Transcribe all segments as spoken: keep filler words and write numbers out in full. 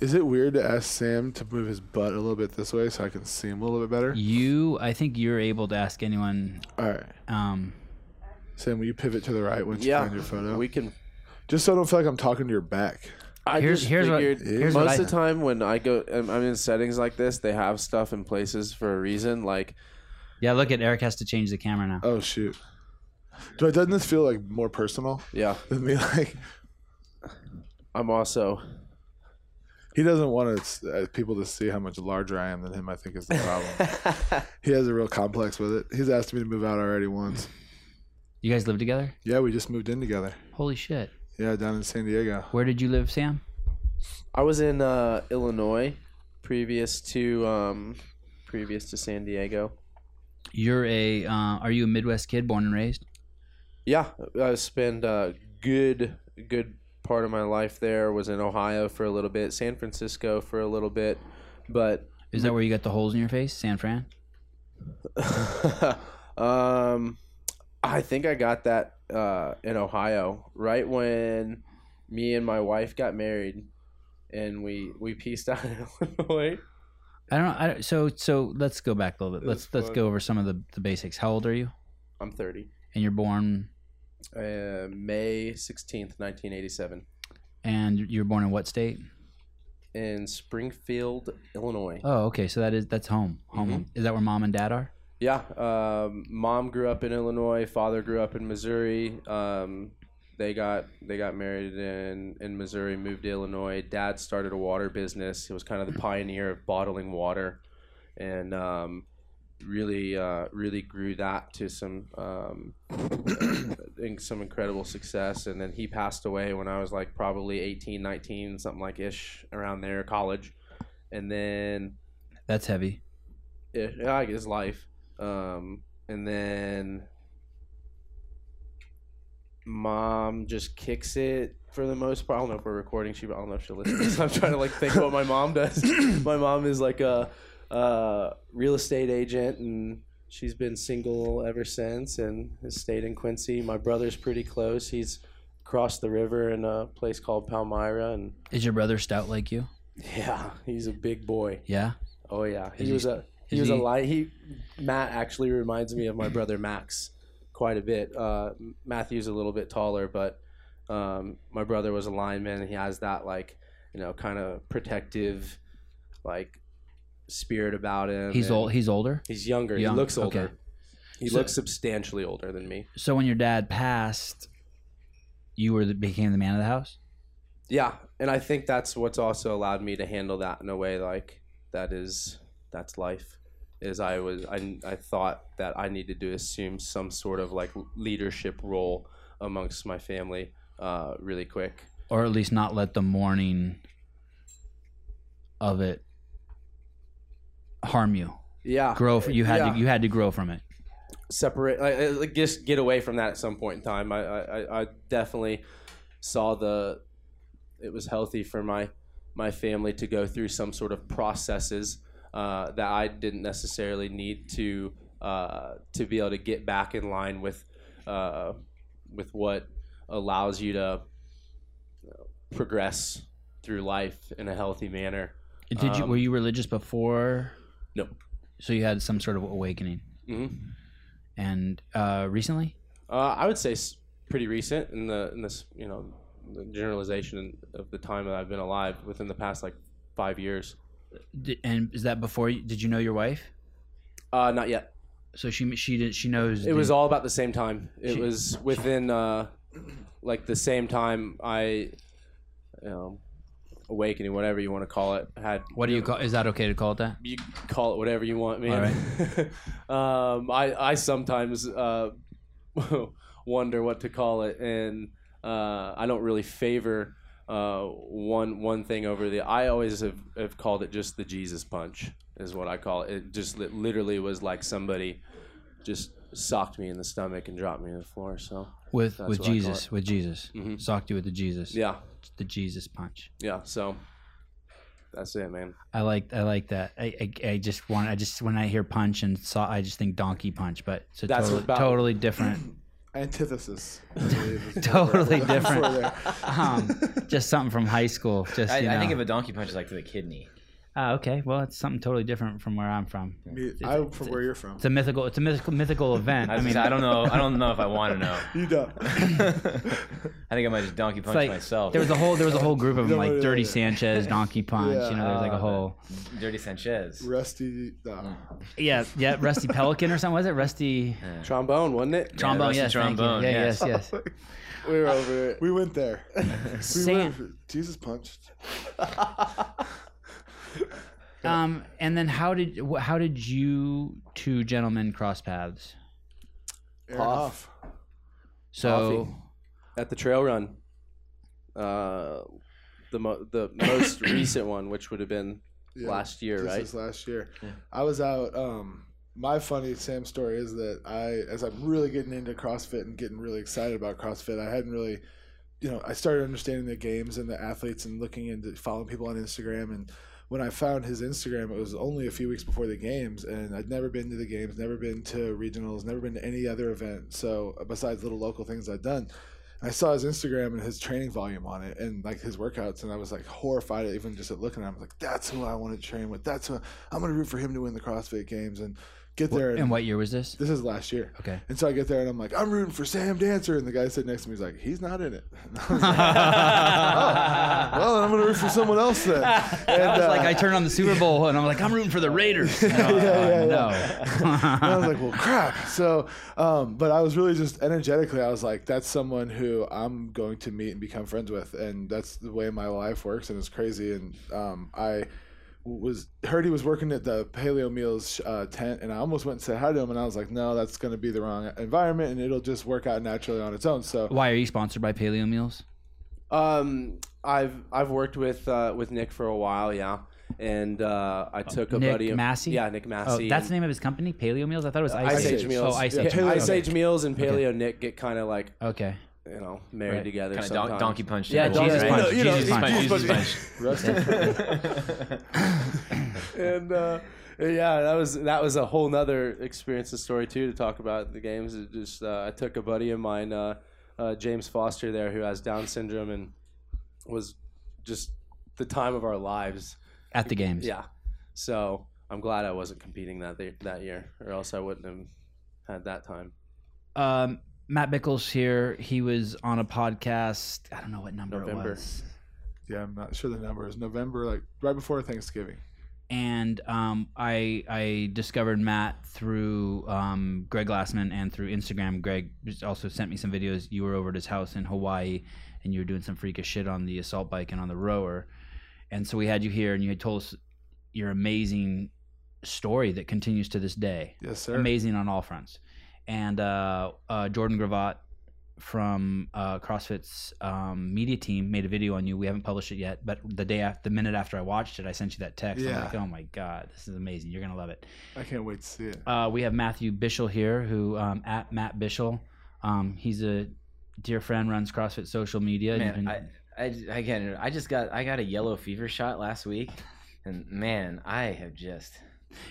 Is it weird to ask Sam to move his butt a little bit this way so I can see him a little bit better? You, I think you're able to ask anyone. All right. Um, Sam, will you pivot to the right once yeah, you find your photo? We can. Just so I don't feel like I'm talking to your back. I here's, just here's figured what, here's most of the time when I go, I'm in settings like this, they have stuff in places for a reason. Like, yeah, look at Eric has to change the camera now. Oh shoot! Do, doesn't this feel like more personal? Yeah. Than me, like, I'm also. He doesn't want to, uh, people to see how much larger I am than him, I think is the problem. He has a real complex with it. He's asked me to move out already once. You guys live together? Yeah, we just moved in together. Holy shit. Yeah, down in San Diego. Where did you live, Sam? I was in uh, Illinois previous to um, previous to San Diego. You're a, uh, are you a Midwest kid, born and raised? Yeah, I spent a good, good part of my life there, was in Ohio for a little bit, San Francisco for a little bit, but is that where you got the holes in your face, San Fran? um, I think I got that uh, in Ohio right when me and my wife got married, and we we peaced out in Illinois. I don't. I don't, so so let's go back a little bit. Let's let's fun. go over some of the the basics. How old are you? I'm thirty. And you're born. Uh, May sixteenth, nineteen eighty-seven. And you were born in what state? In Springfield, Illinois. Oh, okay. So that is that's home. Home. Mm-hmm. Is that where mom and dad are? Yeah. Um, mom grew up in Illinois. Father grew up in Missouri. Um, they got they got married in in Missouri. Moved to Illinois. Dad started a water business. He was kind of the pioneer of bottling water, and um, really uh, really grew that to some. Um, some incredible success, and then he passed away when I was like probably eighteen, nineteen, something like ish around there, college. And then that's heavy. It, yeah, it's life. Um, and then mom just kicks it for the most part. I don't know if we're recording. She, I don't know if she'll listen. So I'm trying to like think what my mom does. My mom is like a, a real estate agent, and she's been single ever since and has stayed in Quincy. My brother's pretty close. He's across the river in a place called Palmyra. And is your brother stout like you? Yeah, he's a big boy. Yeah. Oh yeah, he is was he, a he was he? a light. He Matt actually reminds me of my brother Max quite a bit. Uh, Matthew's a little bit taller, but um, my brother was a lineman. He has that like you know kind of protective like. spirit about him. He's old. He's older. He's younger. Young. He looks older. Okay. He so, looks substantially older than me. So when your dad passed, you were the, became the man of the house. Yeah, and I think that's what's also allowed me to handle that in a way like that is that's life. Is I was I I thought that I needed to assume some sort of like leadership role amongst my family uh, really quick, or at least not let the mourning of it harm you. Yeah. Grow. You had yeah. to. You had to grow from it. Separate. I, I, just get away from that at some point in time. I, I. I definitely saw the. It was healthy for my my family to go through some sort of processes uh, that I didn't necessarily need to uh, to be able to get back in line with uh, with what allows you to progress through life in a healthy manner. Did you? Um, were you religious before? No. So you had some sort of awakening. Mm-hmm. And uh, recently? Uh, I would say pretty recent in the in this you know the generalization of the time that I've been alive within the past like five years. And is that before? You, did you know your wife? Uh, not yet. So she she did she knows. It the, was all about the same time. It she, was within uh, like the same time I, you know. awakening, whatever you want to call it. Had what do you, you know, call? Is that okay to call it that? You call it whatever you want, man. All right. um, I I sometimes uh, wonder what to call it, and uh, I don't really favor uh, one one thing over the. I always have, have called it just the Jesus punch, is what I call it. It just it literally was like somebody just socked me in the stomach and dropped me to the floor. So with with Jesus, with Jesus, mm-hmm. socked you with the Jesus. Yeah. The Jesus punch. Yeah, so that's it, man. I like I like that. I I, I just want I just when I hear punch and saw I just think donkey punch, but it's a that's totally, about, totally different. antithesis. Totally different. um, just something from high school. Just I, you know. I think of a donkey punch is like to the kidney. Uh, okay, well, it's something totally different from where I'm from. It's, I it's, from where you're from. It's a mythical. It's a mythical mythical event. I, I mean, I don't know. I don't know if I want to know. You don't. I think I might just donkey punch like, myself. There was a whole. There was a whole group of them, like yeah, Dirty yeah. Sanchez, Donkey Punch. Yeah. You know, there's like a whole. Dirty Sanchez. Rusty. Uh, yeah, yeah. Rusty Pelican or something, was it? Rusty. Yeah. Trombone, wasn't it? Trombone. Yeah, yes, trombone. Yeah, yes, yes. yes. We were over it. We went there. Sam. We went, Jesus punched. Um, and then how did how did you two gentlemen cross paths? Aired off. So Coffee. At the trail run, uh, the mo the most recent one, which would have been yeah, last year, this right? This was last year. Yeah. I was out. Um, my funny Sam story is that I, as I'm really getting into CrossFit and getting really excited about CrossFit, I hadn't really, you know, I started understanding the games and the athletes and looking into following people on Instagram and. When I found his Instagram, it was only a few weeks before the games, and I'd never been to the games, never been to regionals, never been to any other event, so besides little local things I'd done. I saw his Instagram and his training volume on it and like his workouts, and I was like horrified even just at looking at him. I was like, that's who I want to train with. That's who I, I'm going to root for him to win the CrossFit Games and get there. And, and what year was this? This is last year. Okay. And so I get there and I'm like, I'm rooting for Sam Dancer. And the guy sitting next to me is like, he's not in it. And I was like, oh, well, I'm going to root for someone else then. That was uh, like I turned on the Super Bowl and I'm like, I'm rooting for the Raiders. No, yeah, yeah, yeah. No. I was like, well, crap. So, um, but I was really just energetically, I was like, that's someone who I'm going to meet and become friends with. And that's the way my life works. And it's crazy. And um, I... was heard he was working at the Paleo Meals uh, tent, and I almost went and said hi to him, and I was like, no, that's going to be the wrong environment, and it'll just work out naturally on its own. So why are you sponsored by Paleo Meals? Um, I've I've worked with uh, with Nick for a while, yeah, and uh, I took oh, a Nick buddy, Nick Massey, yeah, Nick Massey. Oh, that's the name of his company, Paleo Meals. I thought it was Ice, Ice Age Meals. Oh, Ice Age, yeah. Ice Age okay. Meals and Paleo okay. Nick get kind of like okay. you know, married right. together. Kind of donkey punch. Yeah, Jesus punch. Right? You know, Jesus punch. Jesus punch. And uh, yeah, that was that was a whole nother experience and story too to talk about the games. It just uh, I took a buddy of mine, uh, uh, James Foster, there who has Down syndrome and was just the time of our lives at the games. Yeah, so I'm glad I wasn't competing that that year, or else I wouldn't have had that time. Um. Matt Bischel's here. He was on a podcast. I don't know what number November. it was. Yeah, I'm not sure the number. It was November, like right before Thanksgiving. And um, I I discovered Matt through um, Greg Glassman and through Instagram. Greg also sent me some videos. You were over at his house in Hawaii, and you were doing some freakish shit on the assault bike and on the rower. And so we had you here, and you had told us your amazing story that continues to this day. Yes, sir. Amazing on all fronts. And uh, uh, Jordan Gravatt from uh, CrossFit's um, media team made a video on you. We haven't published it yet, but the day after, the minute after I watched it, I sent you that text. Yeah. I'm like, oh my God, this is amazing. You're going to love it. I can't wait to see it. Uh, we have Matthew Bischel here, who um, at Matt Bischel. Um, he's a dear friend, runs CrossFit social media. Man, I, I, I, can't, I just got, I got a yellow fever shot last week, and man, I have just...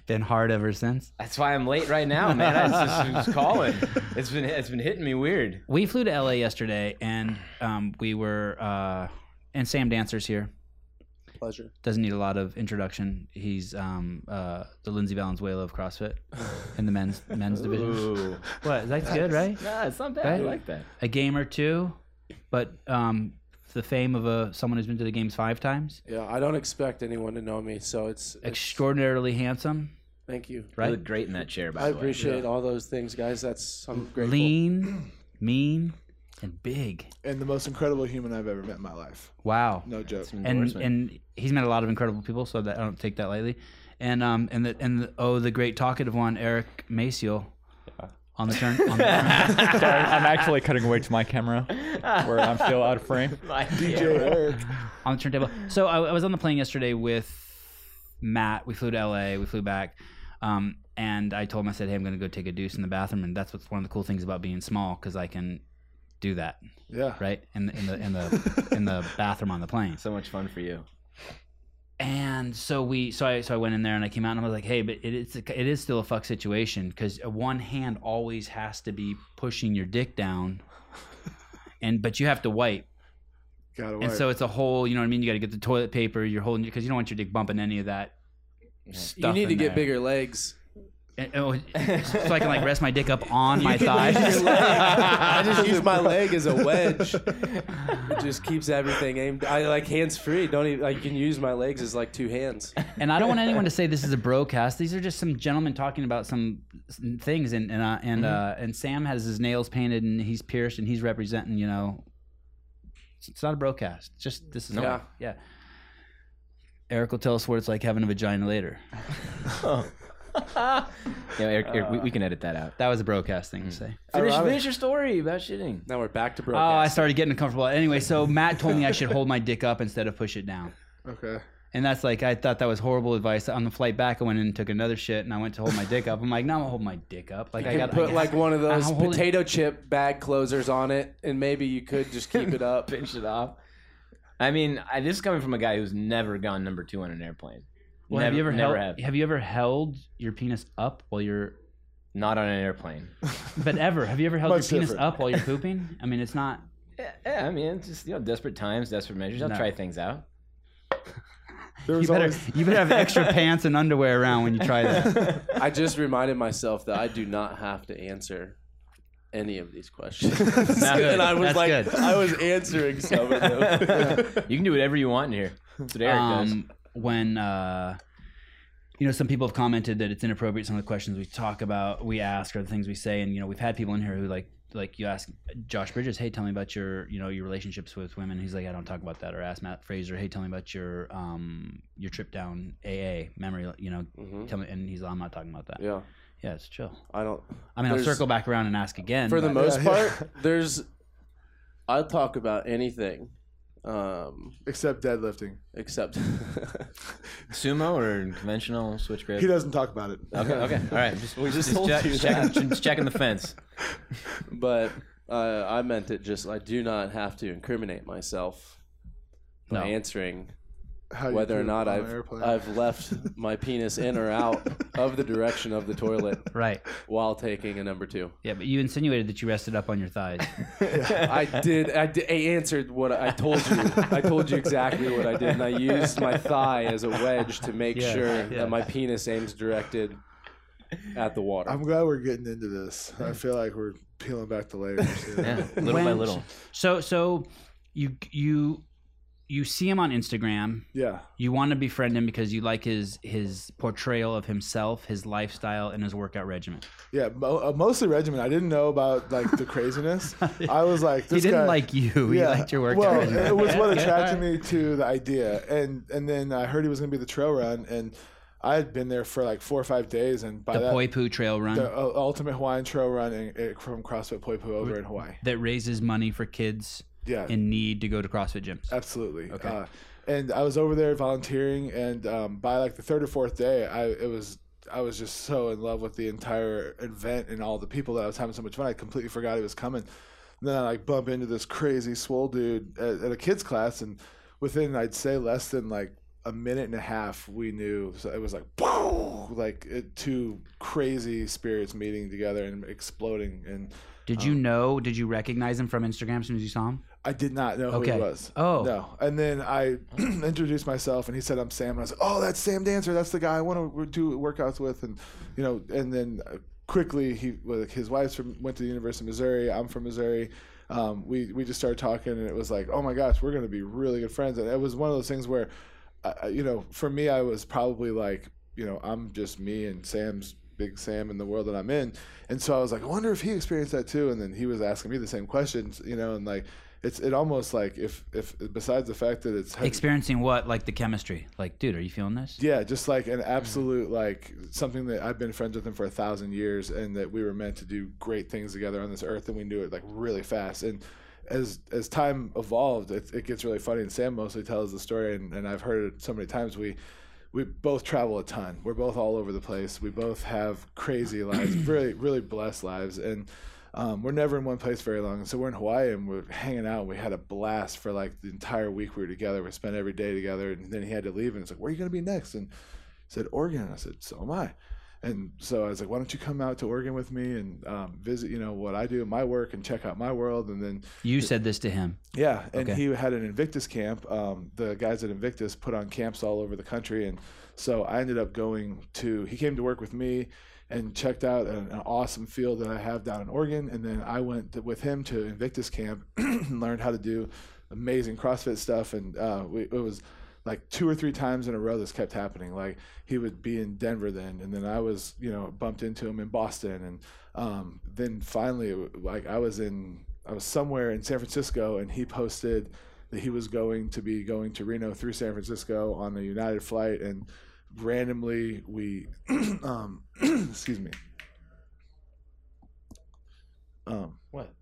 been hard ever since. That's why I'm late right now, man. I was just, just calling. It's been it's been hitting me weird. We flew to L A yesterday, and um, we were uh, and Sam Dancer's here. Pleasure. Doesn't need a lot of introduction. He's um, uh, the Lindsay Valenzuela of CrossFit in the men's men's division. Ooh. What? That's nice. Good, right? Yeah, it's not bad. Right? I like that. A game or two, but. Um, the fame of a someone who's been to the games five times. Yeah, I don't expect anyone to know me, so it's, it's extraordinarily handsome. Thank you. Right? You look great in that chair, by I the way. I appreciate yeah. all those things, guys. That's I'm grateful. Lean, mean, and big. And the most incredible human I've ever met in my life. Wow. No joke. An and and he's met a lot of incredible people, so that I don't take that lightly. And um and the and the, oh the great talkative one, Eric Maciel. On the turn. On the turn. Sorry, I'm actually cutting away to my camera where I'm still out of frame. D J Eric. On the turntable. So I, I was on the plane yesterday with Matt. We flew to L A. We flew back. Um, and I told him, I said, hey, I'm going to go take a deuce in the bathroom. And that's what's one of the cool things about being small, because I can do that. Yeah. Right? In the, in the, in the, in the bathroom on the plane. So much fun for you. And and so we, so I, so I went in there and I came out and I was like, hey, but it is, it is still a fuck situation because one hand always has to be pushing your dick down, and but you have to wipe. Gotta wipe. And so it's a whole, you know what I mean. You got to get the toilet paper. You're holding because you don't want your dick bumping any of that. You need to get there. Bigger legs. And, oh, so I can like rest my dick up on my thighs. I just use my leg as a wedge. It just keeps everything aimed. I like hands free. Don't even. I can use my legs as like two hands. And I don't want anyone to say this is a brocast. These are just some gentlemen talking about some, some things. And and uh, and, mm-hmm. uh, and Sam has his nails painted and he's pierced and he's representing. You know, it's not a brocast. Just this is yeah all, yeah. Eric will tell us what it's like having a vagina later. Oh. Yeah, Eric, Eric, uh, we, we can edit that out. That was a brocast thing mm. to say. Finish, finish your story about shitting. Now we're back to brocast. Oh, I started getting uncomfortable. Anyway, so Matt told me I should hold my dick up instead of push it down. Okay. And that's like, I thought that was horrible advice. On the flight back, I went in and took another shit, and I went to hold my dick up. I'm like, no, I'm gonna hold my dick up. Like you I got put I like one of those potato chip bag closers on it, and maybe you could just keep it up, pinch it off. I mean, I, this is coming from a guy who's never gone number two on an airplane. Well, never, have you ever never held, have. have you ever held your penis up while you're not on an airplane? But ever have you ever held your different. penis up while you're pooping? I mean, it's not. Yeah, yeah, I mean, it's just you know, desperate times, desperate measures. I'll no. try things out. You better, always... you better have extra pants and underwear around when you try that. I just reminded myself that I do not have to answer any of these questions, and I was That's like, good. I was answering some of them. You can do whatever you want in here. That's what Eric um, does. When, uh, you know, some people have commented that it's inappropriate. Some of the questions we talk about, we ask, or the things we say. And, you know, we've had people in here who like, like you ask Josh Bridges, hey, tell me about your, you know, your relationships with women. He's like, I don't talk about that. Or ask Matt Fraser, hey, tell me about your, um, your trip down A A memory, you know, mm-hmm. tell me. And he's like, I'm not talking about that. Yeah. Yeah. It's chill. I don't, I mean, I'll circle back around and ask again. For but, the most yeah, yeah. part, there's, I'll talk about anything. Um, except deadlifting. Except sumo or conventional switch grip. He doesn't talk about it. Okay, okay, all right. Just, we just, just, check, just, checking, just checking the fence. But uh, I meant it. Just I do not have to incriminate myself by no. answering How whether or not I've I've left my penis in or out of the direction of the toilet. Right. While taking a number two. Yeah, but you insinuated that you rested up on your thighs. Yeah. I did. I did, I answered what I told you. I told you exactly what I did, and I used my thigh as a wedge to make yeah, sure yeah. that my penis aims directed at the water. I'm glad we're getting into this. I feel like we're peeling back the layers. You know? Yeah, little when, by little. So so you you. You see him on Instagram. Yeah. You want to befriend him because you like his his portrayal of himself, his lifestyle, and his workout regimen. Yeah, mo- mostly regimen. I didn't know about like the craziness. I was like, this he didn't guy, like you. Yeah. He liked your workout. Well, regimen. It was what attracted me to the idea, and and then I heard he was going to be the trail run, and I had been there for like four or five days, and by the that, Poipu trail run, the uh, ultimate Hawaiian trail run in, uh, from CrossFit Poipu over With, in Hawaii that raises money for kids. Yeah. In need to go to CrossFit gyms. Absolutely. Okay. Uh, and I was over there volunteering, and um, by like the third or fourth day, I it was I was just so in love with the entire event and all the people that I was having so much fun. I completely forgot it was coming. And then I like bump into this crazy swole dude at, at a kids class, and within I'd say less than like a minute and a half, we knew. So it was like boom, like it, two crazy spirits meeting together and exploding. And did um, you know? Did you recognize him from Instagram as soon as you saw him? I did not know okay. who he was. Oh. No. And then I introduced myself, and he said, I'm Sam. And I was like, oh, that's Sam Dancer. That's the guy I want to do workouts with. And, you know, and then quickly, he like, his wife from, went to the University of Missouri. I'm from Missouri. Um, we, we just started talking, and it was like, oh, my gosh, we're going to be really good friends. And it was one of those things where, uh, you know, for me, I was probably like, you know, I'm just me and Sam's big Sam in the world that I'm in. And so I was like, I wonder if he experienced that too. And then he was asking me the same questions, you know, and like, It's it almost like if, if besides the fact that it's... Experiencing what? Like the chemistry. Like, dude, are you feeling this? Yeah, just like an absolute, like something that I've been friends with him for a thousand years and that we were meant to do great things together on this earth, and we knew it like really fast. And as as time evolved, it, it gets really funny. And Sam mostly tells the story, and, and I've heard it so many times. We, we both travel a ton. We're both all over the place. We both have crazy lives, really, really blessed lives. And Um, we're never in one place very long. And so we're in Hawaii and we're hanging out. We had a blast for like the entire week we were together. We spent every day together. And then he had to leave. And it's like, where are you going to be next? And he said, Oregon. And I said, so am I. And so I was like, why don't you come out to Oregon with me and um, visit, you know, what I do, my work, and check out my world. And then you said this to him. Yeah. And okay. He had an Invictus camp. Um, the guys at Invictus put on camps all over the country. And so I ended up going to, he came to work with me and checked out an, an awesome field that I have down in Oregon. And then I went to, with him to Invictus camp and learned how to do amazing CrossFit stuff. And uh, we, it was like two or three times in a row this kept happening. Like he would be in Denver then, and then I was, you know, bumped into him in Boston. And um, then finally, it, like I was in, I was somewhere in San Francisco, and he posted that he was going to be going to Reno through San Francisco on a United flight. And randomly we, um, excuse me. Um, what?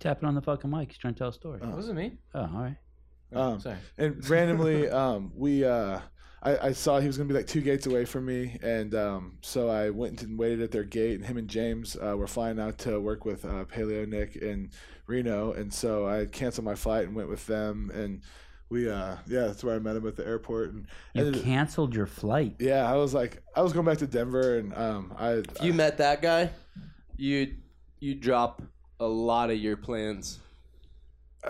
Tapping on the fucking mic. He's trying to tell a story. Um, it wasn't me. Oh, all right. Um, Sorry. And randomly, um, we, uh, I, I saw he was going to be like two gates away from me. And, um, so I went and waited at their gate, and him and James, uh, were flying out to work with, uh, Paleo Nick in Reno. And so I canceled my flight and went with them, and we, uh, yeah, that's where I met him at the airport. And you and canceled it, your flight. Yeah. I was like, I was going back to Denver, and, um, I, if you I, met that guy, you, you drop a lot of your plans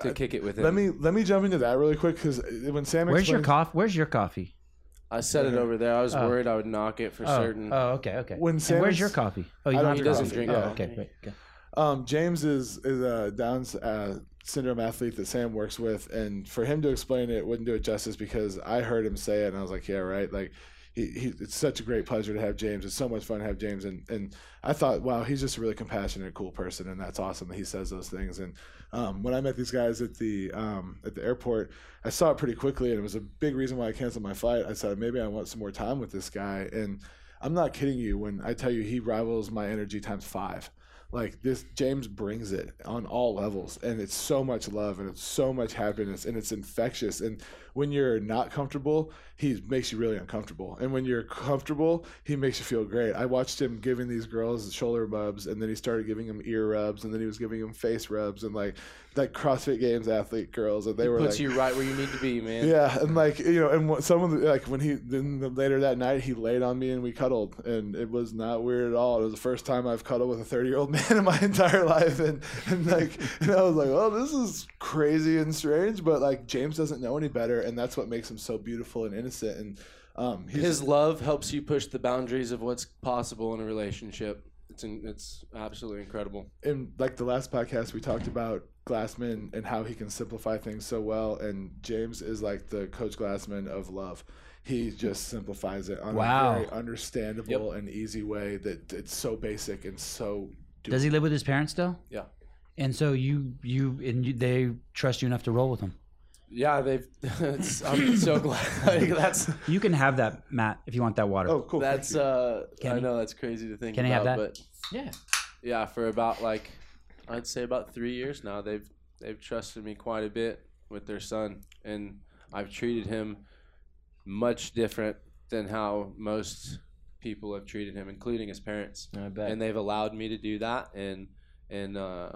to kick it with him. Let me let me jump into that really quick, because when Sam where's explains, your coffee? Where's your coffee? I set it over there. I was oh. worried I would knock it for oh. certain. Oh, okay, okay. When Sam, where's your coffee? Oh, you don't, don't have he doesn't coffee. Drink. Oh, okay, wait, okay. Um, James is is a Down's uh, syndrome athlete that Sam works with, and for him to explain it wouldn't do it justice, because I heard him say it and I was like, yeah, right, like. He, he, it's such a great pleasure to have James. It's so much fun to have James. And, and I thought, wow, he's just a really compassionate, cool person. And that's awesome that he says those things. And um, when I met these guys at the um, at the airport, I saw it pretty quickly. And it was a big reason why I canceled my flight. I said, maybe I want some more time with this guy. And I'm not kidding you when I tell you he rivals my energy times five. Like this, James brings it on all levels, and it's so much love, and it's so much happiness, and it's infectious. And when you're not comfortable, he makes you really uncomfortable. And when you're comfortable, he makes you feel great. I watched him giving these girls shoulder rubs, and then he started giving them ear rubs, and then he was giving them face rubs, and like like CrossFit Games athlete girls, and they he were puts like, you right where you need to be, man. Yeah, and like you know, and someone like when he then later that night he laid on me and we cuddled, and it was not weird at all. It was the first time I've cuddled with a thirty year old man. in my entire life, and, and like and I was like, oh, this is crazy and strange, but like James doesn't know any better, and that's what makes him so beautiful and innocent. And um, he's, his love helps you push the boundaries of what's possible in a relationship. It's in, it's absolutely incredible. And like the last podcast, we talked about Glassman and how he can simplify things so well, and James is like the Coach Glassman of love. He just simplifies it on wow. a very understandable yep. and easy way that it's so basic and so. Does he live with his parents still? Yeah. And so you, you, and you, they trust you enough to roll with him. Yeah, they've. It's, I'm so glad. Like, that's. You can have that, Matt, if you want that water. Oh, cool. That's. Uh, can I he, know that's crazy to think. Can about, I have that? But yeah. Yeah, for about like, I'd say about three years now, they've they've trusted me quite a bit with their son, and I've treated him much different than how most people have treated him, including his parents. I bet. And they've allowed me to do that, and and uh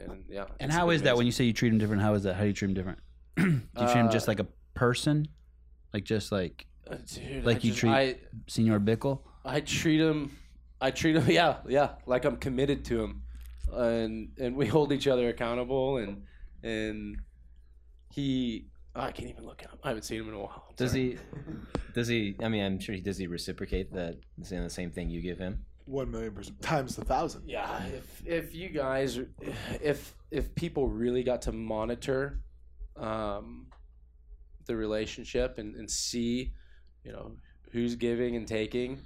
and yeah. And how is that when you say you treat him different? How is that? How do you treat him different? Do you uh, treat him just like a person, like just like uh, dude, like I you just, treat I, Senor Bischel? I treat him, I treat him, yeah, yeah, like I'm committed to him, and and we hold each other accountable, and and he. I can't even look at him. I haven't seen him in a while. I'm does sorry. he? Does he? I mean, I'm sure he does. He reciprocate that the same thing you give him. One million percent times a thousand. Yeah. If if you guys, if if people really got to monitor, um, the relationship and, and see, you know, who's giving and taking,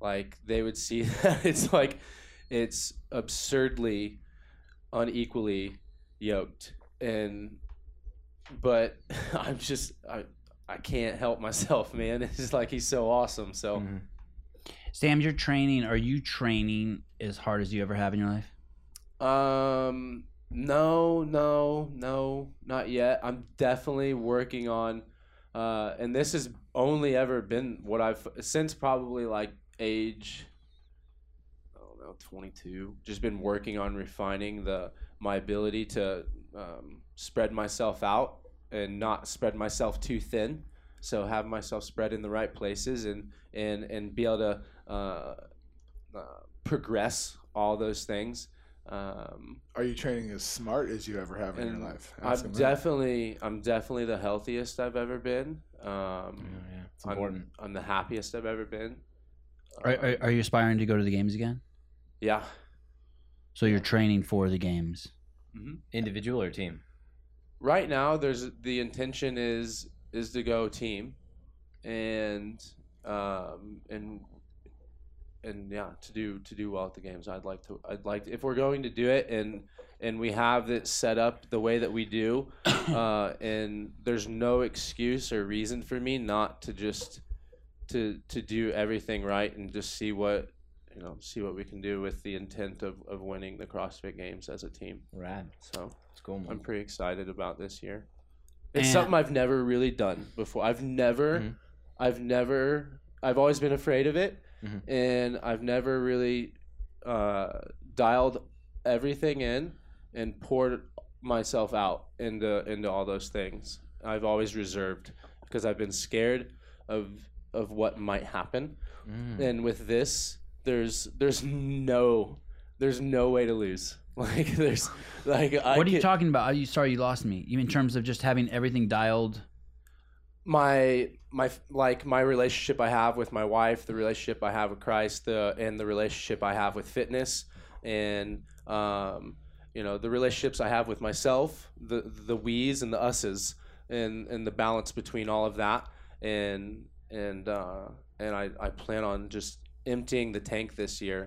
like they would see that it's like, it's absurdly, unequally yoked. And. But I'm just I, I can't help myself, man. It's just like he's so awesome. So, mm-hmm. Sam, you're training. Are you training as hard as you ever have in your life? Um, no, no, no, not yet. I'm definitely working on, uh, and this has only ever been what I've since probably like age. know, twenty-two, just been working on refining the my ability to um, spread myself out and not spread myself too thin. So have myself spread in the right places and and and be able to uh, uh, progress all those things. Um, Are you training as smart as you ever have in your life? Ask I'm definitely, that. I'm definitely the healthiest I've ever been. Um, yeah, yeah. It's I'm, important. I'm the happiest I've ever been. Are, are, are you aspiring to go to the games again? Yeah. So you're training for the games? Mm-hmm. Individual or team? Right now, there's the intention is is to go team, and um, and and yeah, to do to do well at the games. I'd like to. I'd like to, if we're going to do it, and and we have it set up the way that we do, uh, and there's no excuse or reason for me not to just. To, to do everything right and just see what you know see what we can do with the intent of, of winning the CrossFit Games as a team. Rad. So it's cool, man. I'm pretty excited about this year. It's and something I've never really done before. I've never, mm-hmm. I've never, I've always been afraid of it, mm-hmm. and I've never really uh, dialed everything in and poured myself out into into all those things. I've always reserved because I've been scared of. of what might happen. Mm. And with this, there's there's no there's no way to lose. Like there's like I What are you could, talking about? Are you sorry you lost me. You in terms of just having everything dialed? My my like my relationship I have with my wife, the relationship I have with Christ, the and the relationship I have with fitness and um you know, the relationships I have with myself, the the we's and the us's and and the balance between all of that and And uh, and I, I plan on just emptying the tank this year,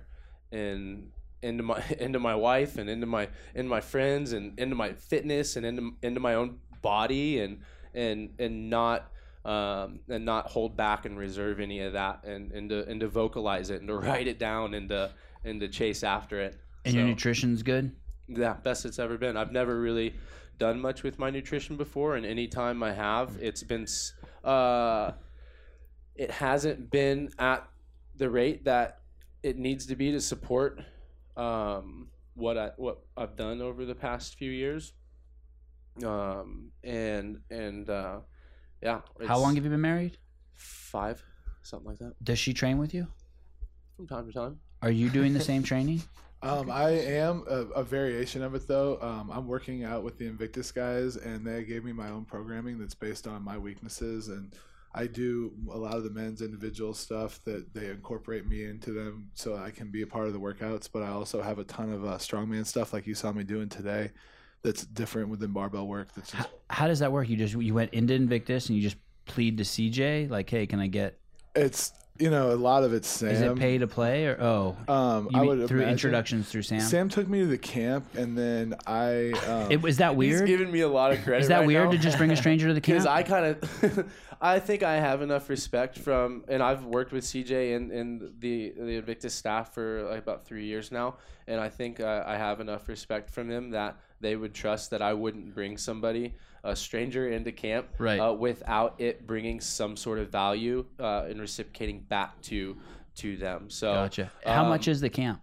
and into my into my wife and into my into my friends and into my fitness and into into my own body and and and not um, and not hold back and reserve any of that and and to and to vocalize it and to write it down and to and to chase after it. And so, your nutrition's good? Yeah, best it's ever been. I've never really done much with my nutrition before, and any time I have, it's been. Uh, It hasn't been at the rate that it needs to be to support um, what I what I've done over the past few years. Um, and and uh, yeah. How long have you been married? Five, something like that. Does she train with you? From time to time. Are you doing the same training? Um, I am a, a variation of it, though. Um, I'm working out with the Invictus guys, and they gave me my own programming that's based on my weaknesses and. I do a lot of the men's individual stuff that they incorporate me into them so I can be a part of the workouts, but I also have a ton of uh, strongman stuff like you saw me doing today that's different within barbell work. That's just... how, how does that work? You just you went into Invictus and you just plead to C J? Like, hey, can I get... It's, you know, a lot of it's Sam. Is it pay to play or, oh, um, I would through imagine. Introductions through Sam? Sam took me to the camp and then I... Um, it, is that weird? He's giving me a lot of credit. Is that right weird now? To just bring a stranger to the camp? Because I kind of... I think I have enough respect from, and I've worked with C J and, and the, the Invictus staff for like about three years now, and I think uh, I have enough respect from them that they would trust that I wouldn't bring somebody, a stranger, into camp right. uh, without it bringing some sort of value uh, and reciprocating back to to them. So, gotcha. How um, much is the camp?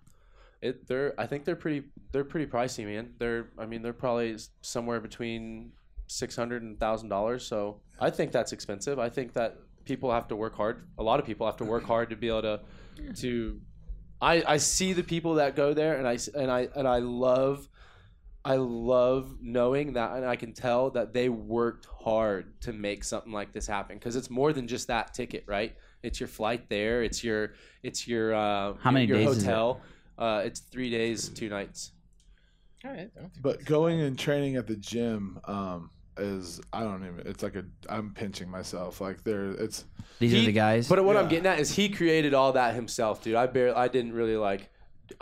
It they're I think they're pretty they're pretty pricey, man. They're I mean they're probably somewhere between. Six hundred and thousand dollars. So I think that's expensive. I think that people have to work hard. A lot of people have to work hard to be able to. To, I I see the people that go there, and I and I and I love, I love knowing that, and I can tell that they worked hard to make something like this happen because it's more than just that ticket, right? It's your flight there. It's your it's your uh, how many your days hotel. Is it? Uh, it's three days, two nights. All right. But going and training at the gym. Um, Is I don't even. It's like a. I'm pinching myself. Like there. It's these he, are the guys. But what yeah. I'm getting at is he created all that himself, dude. I barely. I didn't really like.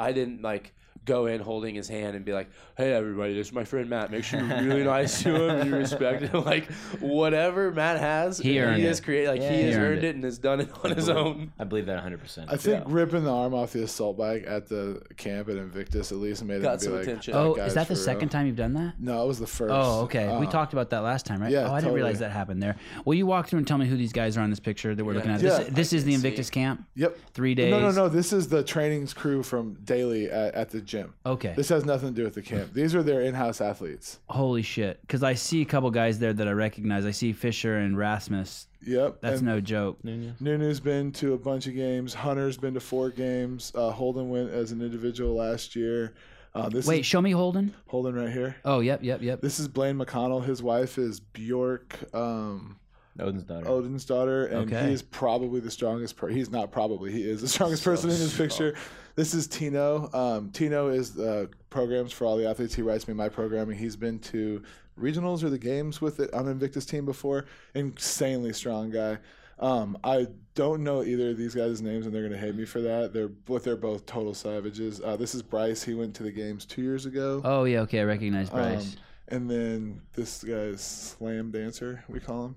I didn't like go in holding his hand and be like, hey, everybody, this is my friend Matt. Make sure you're really nice to him and you respect him. Like, whatever Matt has, he, he has created. Like, yeah, he has he earned, earned it. it and has done it on his own. I believe that one hundred percent. I think yeah. ripping the arm off the assault bike at the camp at Invictus at least made Got it be like, attention. Oh, is that the second real. time you've done that? No, it was the first. Oh, okay. Uh, we talked about that last time, right? Yeah, oh, I totally. didn't realize that happened there. Will you walk through and tell me who these guys are on this picture that we're yeah. looking at? Yeah. This, this is the Invictus see. camp? Yep. Three days. No, no, no. This is the trainings crew from daily at, at the gym. Okay. This has nothing to do with the camp. These are their in-house athletes. Holy shit. Because I see a couple guys there that I recognize. I see Fisher and Rasmus. Yep. That's and no joke. Nunu. Nunu's been to a bunch of games. Hunter's been to four games. Uh, Holden went as an individual last year. Uh, this Wait, is, show me Holden. Holden right here. Oh, yep, yep, yep. This is Blaine McConnell. His wife is Bjork. Um, Odin's daughter. Odin's daughter. And okay. he is probably the strongest person. He's not probably. He is the strongest so person in this strong. picture. This is Tino. Um, Tino is the uh, programs for all the athletes. He writes me my programming. He's been to regionals or the games with it on Invictus team before. Insanely strong guy. Um, I don't know either of these guys' names, and they're going to hate me for that. They're but they're both total savages. Uh, this is Bryce. He went to the games two years ago. Oh, yeah, okay. I recognize Bryce. Um, and then this guy is Sam Dancer, we call him.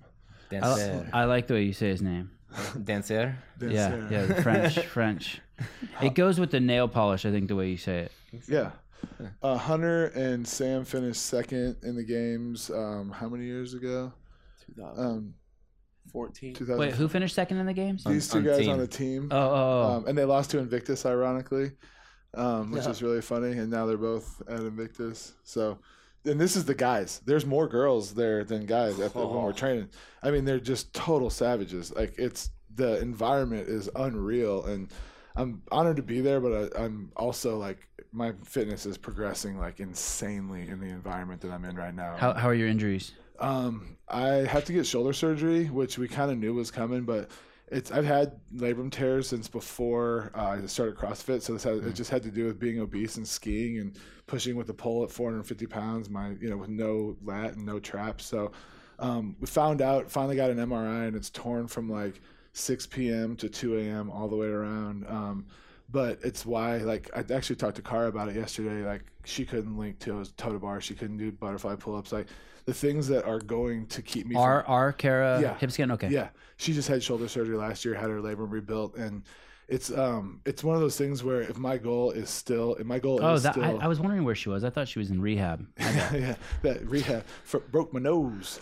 Dancer. I, I like the way you say his name. Dancer? Dancer. Yeah, yeah, French, French. It goes with the nail polish, I think, the way you say it. Yeah. Uh, Hunter and Sam finished second in the games um, how many years ago? twenty fourteen. Um, Wait, who finished second in the games? These two on, on guys team. on the team. Oh, oh, oh. Um, and they lost to Invictus, ironically, um, which yeah. is really funny. And now they're both at Invictus. So, and this is the guys. There's more girls there than guys oh. at the, when we're training. I mean, they're just total savages. Like, it's the environment is unreal, and I'm honored to be there, but I, I'm also like my fitness is progressing like insanely in the environment that I'm in right now. How, how are your injuries? Um, I have to get shoulder surgery, which we kind of knew was coming, but it's I've had labrum tears since before uh, I started CrossFit, so this had, mm. it just had to do with being obese and skiing and pushing with a pole at four hundred fifty pounds. My you know with no lat and no traps. So um, we found out finally got an M R I, and it's torn from like six p m to two a m all the way around. Um, but it's why, like, I actually talked to Cara about it yesterday. Like, she couldn't link to toe to bar. She couldn't do butterfly pull-ups. Like, the things that are going to keep me. Are from, are Cara yeah, Hipskind? Okay. Yeah. She just had shoulder surgery last year, had her labrum rebuilt, and it's um it's one of those things where if my goal is still if my goal oh, is that, still I, I was wondering where she was. I thought she was in rehab. Yeah, that rehab for, broke my nose.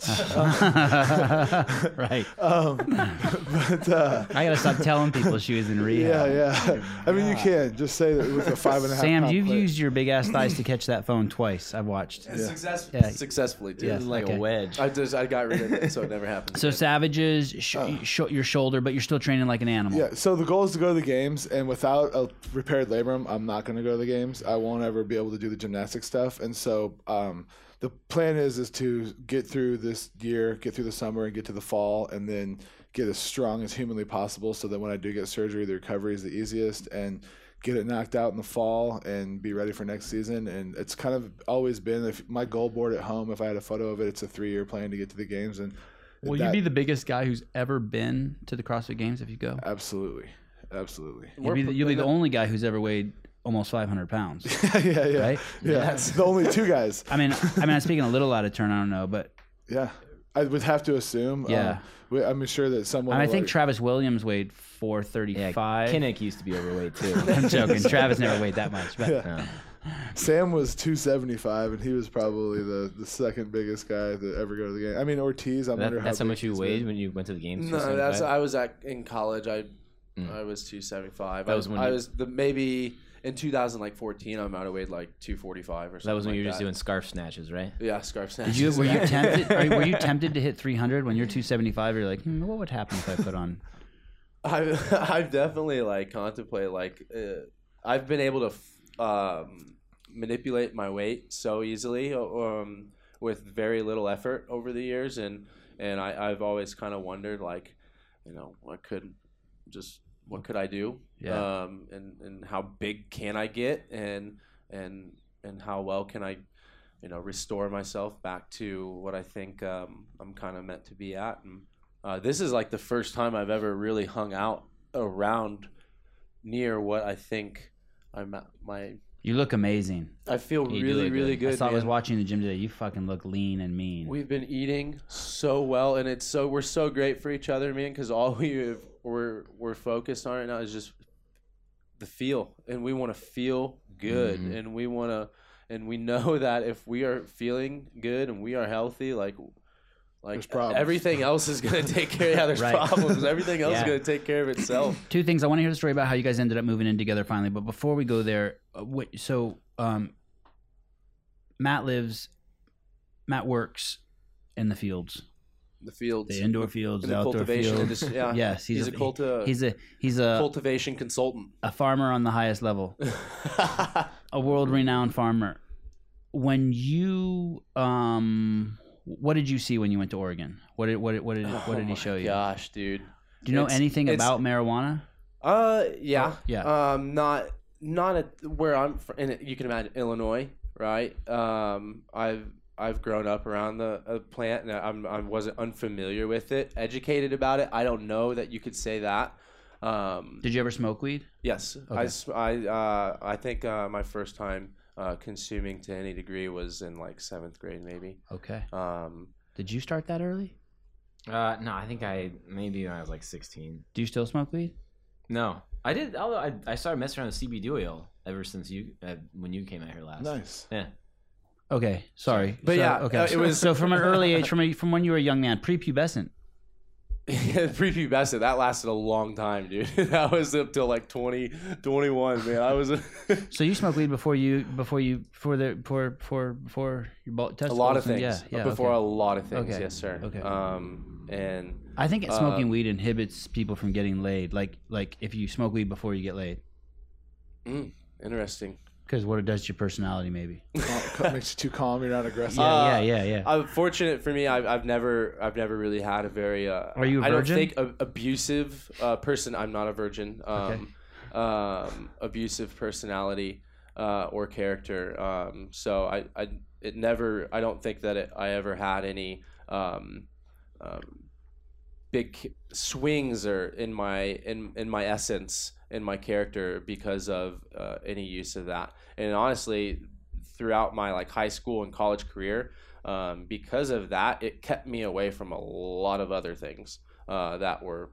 Right. Um, but uh, I gotta stop telling people she was in rehab. Yeah, yeah. I mean, you can just say that with a five and a half. Sam, you've plate. used your big ass thighs to catch that phone twice. I've watched. Yeah. Success yeah. Successfully, dude. Yes, like okay. a wedge. I just I got rid of it, so it never happened. So again. Savages, sh uh, sh your shoulder, but you're still training like an animal. Yeah. So the goal is to go to the games, and without a repaired labrum, I'm not going to go to the games. I won't ever be able to do the gymnastic stuff. And so um, the plan is is to get through this year, get through the summer, and get to the fall, and then get as strong as humanly possible so that when I do get surgery, the recovery is the easiest, and get it knocked out in the fall and be ready for next season. And it's kind of always been if my goal board at home, if I had a photo of it, it's a three-year plan to get to the games. And will that, you be the biggest guy who's ever been to the CrossFit Games if you go? Absolutely. Absolutely. You'll be, the, you'll be the only guy who's ever weighed almost five hundred pounds. yeah, yeah, yeah. Right? Yeah, yeah. That's the only two guys. I mean, I mean, I'm speaking a little out of turn. I don't know, but yeah, I would have to assume. Yeah, um, I'm sure that someone. I, mean, I think like, Travis Williams weighed four thirty-five. Yeah, Kinnick used to be overweight too. I'm joking. Travis never weighed that much. But. Yeah. Sam was two seventy-five, and he was probably the, the second biggest guy to ever go to the game. I mean, Ortiz. I'm that, under. That's how much you weighed been. when you went to the games. No, that's. I was at in college. I. I was two seventy-five. That was when I, I was the, maybe in two thousand fourteen. I might have weighed like two forty-five or something. That was when like you were that. just doing scarf snatches, right? Yeah, scarf snatches. Did you, were you tempted? Are you, were you tempted to hit three hundred when you're two seventy-five? You're like, hmm, what would happen if I put on? I've I've definitely like contemplated like uh, I've been able to um, manipulate my weight so easily um, with very little effort over the years, and and I, I've always kind of wondered like, you know, I couldn't just. What could I do? Yeah. Um, and, and how big can I get? And, and, and how well can I, you know, restore myself back to what I think um, I'm kind of meant to be at. And uh, this is like the first time I've ever really hung out around near what I think I'm at, my You look amazing. I feel you really, really good. good I, saw, I was watching the gym today. You fucking look lean and mean. We've been eating so well, and it's so we're so great for each other, man. Because all we have, we're we're focused on right now is just the feel, and we want to feel good, mm-hmm. and we want to, and we know that if we are feeling good and we are healthy, like. Like everything else is going to take care of yeah, there's right. problems. Everything else yeah. is going to take care of itself. Two things. I want to hear the story about how you guys ended up moving in together finally. But before we go there, uh, what, so um, Matt lives, Matt works in the fields. The fields. The indoor fields, in the, the outdoor cultivation fields. Industry, yeah. Yes. He's, he's a, a, culti- he's a He's a cultivation consultant. A farmer on the highest level. A world-renowned farmer. When you... Um, What did you see when you went to Oregon? What did what did what did, what did he show you? Oh my gosh, dude! Do you know it's, anything it's, about marijuana? Uh, yeah, oh, yeah. Um, not not at where I'm from, and you can imagine Illinois, right? Um, I've I've grown up around the uh, plant, and I'm I wasn't unfamiliar with it, educated about it. I don't know that you could say that. Um, did you ever smoke weed? Yes, okay. I I uh, I think uh, my first time. Uh, consuming to any degree was in like seventh grade, maybe. Okay. Um, did you start that early? Uh, no, I think I maybe when I was like sixteen. Do you still smoke weed? No, I did. Although I, I started messing around with C B D oil ever since you uh, when you came out here last. Nice. Yeah. Okay. Sorry, but so, yeah. Okay. Uh, it was so from an early age, from a, from when you were a young man, prepubescent. Yeah, prepubescent. That lasted a long time, dude. That was up till like twenty, twenty-one, man. I was. So you smoked weed before you, before you, before the, before, before, before your testicles. A lot of things. Yeah, yeah, before okay. a lot of things. Okay. Yes, sir. Okay. Um, and I think smoking um, weed inhibits people from getting laid. Like, like if you smoke weed before you get laid. Mm, interesting. Because what it does to your personality, maybe. It makes you too calm. You're not aggressive. Uh, yeah, yeah, yeah. I'm fortunate for me. I've, I've never, I've never really had a very. Uh, Are you a virgin? I don't think a, abusive uh, person. I'm not a virgin. Um, okay. um Abusive personality uh, or character. Um, so I, I, it never. I don't think that it, I ever had any um, um, big swings or in my in in my essence. In my character because of uh, any use of that. And honestly, throughout my like high school and college career, um, because of that, it kept me away from a lot of other things uh, that were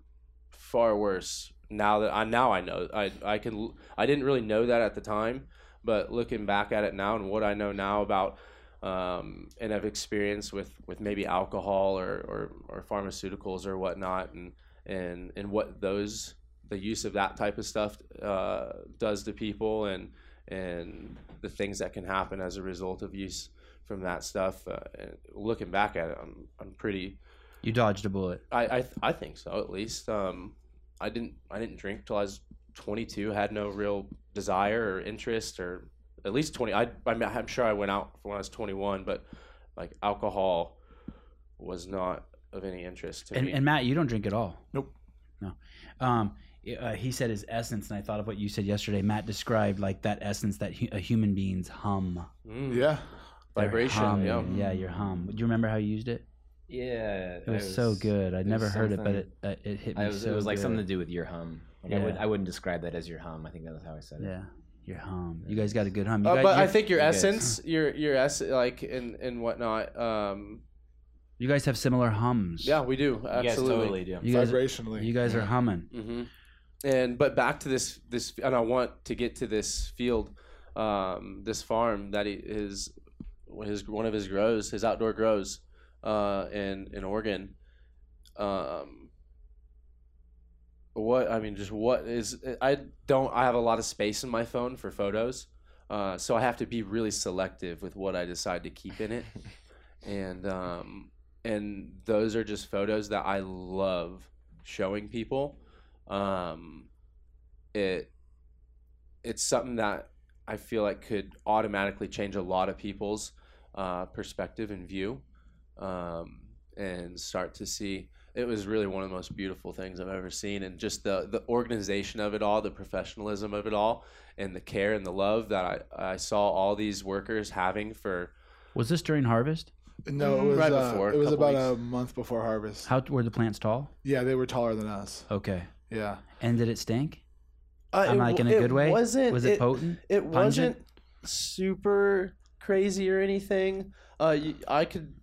far worse. Now that I now I know I I can I didn't really know that at the time, but looking back at it now and what I know now about um, and I've experienced with with maybe alcohol or or, or pharmaceuticals or whatnot and and and what those. The use of that type of stuff uh, does to people and and the things that can happen as a result of use from that stuff. Uh, and looking back at it, I'm I'm pretty. You dodged a bullet. I I, th- I think so at least. Um, I didn't I didn't drink till I was twenty-two. Had no real desire or interest or at least twenty. I I'm, I'm sure I went out when I was twenty-one, but like alcohol was not of any interest to and, me. And Matt, you don't drink at all. Nope. No. Um, Uh, he said his essence, and I thought of what you said yesterday. Matt described like that essence that hu- a human being's hum. Mm. Yeah, their vibration. Hum, yeah, yeah, your hum. Do you remember how you used it? Yeah, it was, was so good. I'd never heard it, but it uh, it hit me. I was, so it was like good. Something to do with your hum. Like, yeah. I would I wouldn't describe that as your hum. I think that was how I said it. Yeah, your hum. You guys got a good hum. You uh, guys, but I think your essence, good. your your ess, like and and whatnot. Um, you guys have similar hums. Yeah, we do. Absolutely, you guys totally do. You guys, vibrationally, you guys are humming. Mm-hmm. And but back to this this and I want to get to this field, um, this farm that he is his one of his grows, his outdoor grows, uh, in in Oregon. Um, what I mean, just what is I don't I have a lot of space in my phone for photos, uh, so I have to be really selective with what I decide to keep in it, and um, and those are just photos that I love showing people. Um, it, it's something that I feel like could automatically change a lot of people's, uh, perspective and view, um, and start to see, it was really one of the most beautiful things I've ever seen. And just the, the organization of it all, the professionalism of it all, and the care and the love that I, I saw all these workers having for. Was this during harvest? No, it was, right before, uh, it was about weeks. a month before harvest. How were the plants tall? Yeah, they were taller than us. Okay. Yeah. And did it stink? Uh, I'm it, like in a good it way. Wasn't, was it, it potent? It wasn't. Pungent? super crazy or anything. Uh, I could.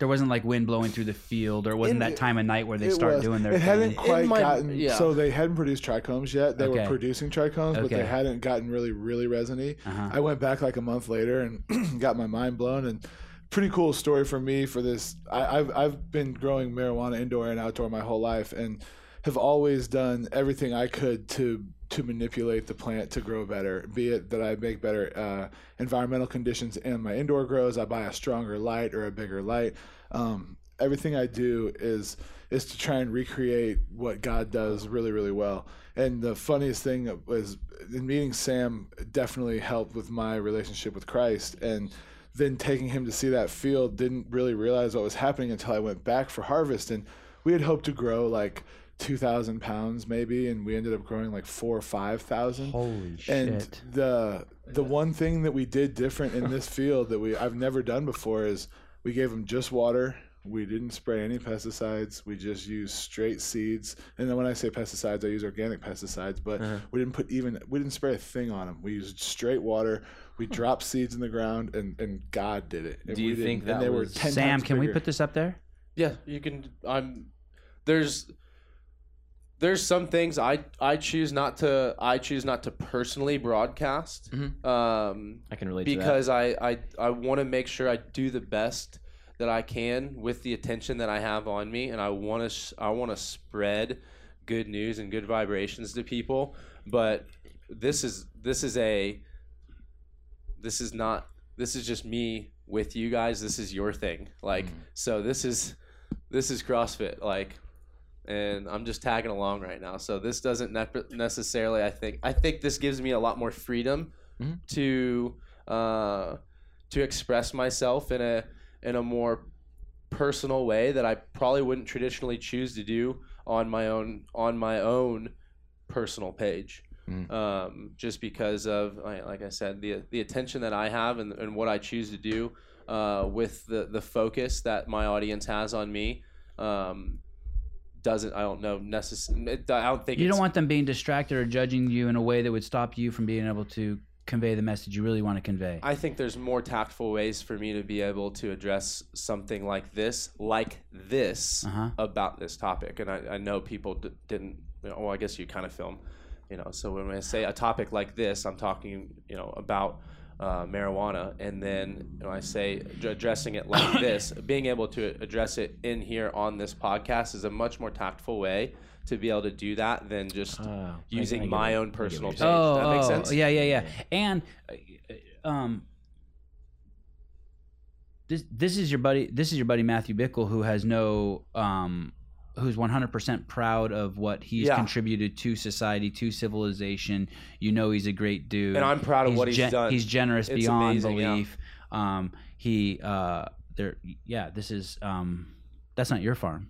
There wasn't like wind blowing through the field, or it wasn't it, that time of night where they start was. doing their. It thing. hadn't quite it might, gotten yeah. so they hadn't produced trichomes yet. They okay. were producing trichomes, okay. but they hadn't gotten really, really resiny. Uh-huh. I went back like a month later and got my mind blown. And pretty cool story for me for this. I, I've I've been growing marijuana indoor and outdoor my whole life, and have always done everything I could to. to manipulate the plant to grow better, be it that I make better uh, environmental conditions in my indoor grows, I buy a stronger light or a bigger light. Um, everything I do is is to try and recreate what God does really, really well. And the funniest thing was meeting Sam definitely helped with my relationship with Christ. And then taking him to see that field, didn't really realize what was happening until I went back for harvest. And we had hoped to grow like two thousand pounds maybe, and we ended up growing like four or five thousand. Holy shit. And the the yeah. one thing that we did different in this field that we I've never done before is we gave them just water. We didn't spray any pesticides. We just used straight seeds. And then when I say pesticides, I use organic pesticides, but uh-huh. we didn't put even we didn't spray a thing on them. We used straight water. We dropped seeds in the ground, and and God did it. And do you think that they was... were ten Sam, can bigger. we put this up there? Yeah, you can. I'm there's There's some things I, I choose not to I choose not to personally broadcast. Mm-hmm. um, I can relate to that because I I, I want to make sure I do the best that I can with the attention that I have on me, and I want to I want to spread good news and good vibrations to people. But this is this is a this is not this is just me with you guys. This is your thing, like mm-hmm. so. This is this is CrossFit, like. And I'm just tagging along right now. So this doesn't ne- necessarily, I think, I think this gives me a lot more freedom mm-hmm. to uh, to express myself in a in a more personal way that I probably wouldn't traditionally choose to do on my own on my own personal page. Mm. Um, just because of, like I said, the the attention that I have and, and what I choose to do uh, with the, the focus that my audience has on me. Um, Doesn't I don't know necessarily. I don't think you it's, don't want them being distracted or judging you in a way that would stop you from being able to convey the message you really want to convey. I think there's more tactful ways for me to be able to address something like this, like this uh-huh. about this topic. And I, I know people d- didn't. You know, well, I guess you kind of film, you know. So when I say a topic like this, I'm talking, you know, about uh, marijuana, and then when I say addressing it like this, being able to address it in here on this podcast is a much more tactful way to be able to do that than just uh, using I, I my own personal page. Oh, Does that make sense? Yeah, yeah, yeah. And um, this this is your buddy. This is your buddy Matthew Bischel, who has no. Um, who's one hundred percent proud of what he's yeah. contributed to society, to civilization. You know, he's a great dude. And I'm proud of he's what he's gen- done. He's generous it's beyond amazing, belief. Yeah. Um, he, uh, there, yeah, this is, um, that's not your farm.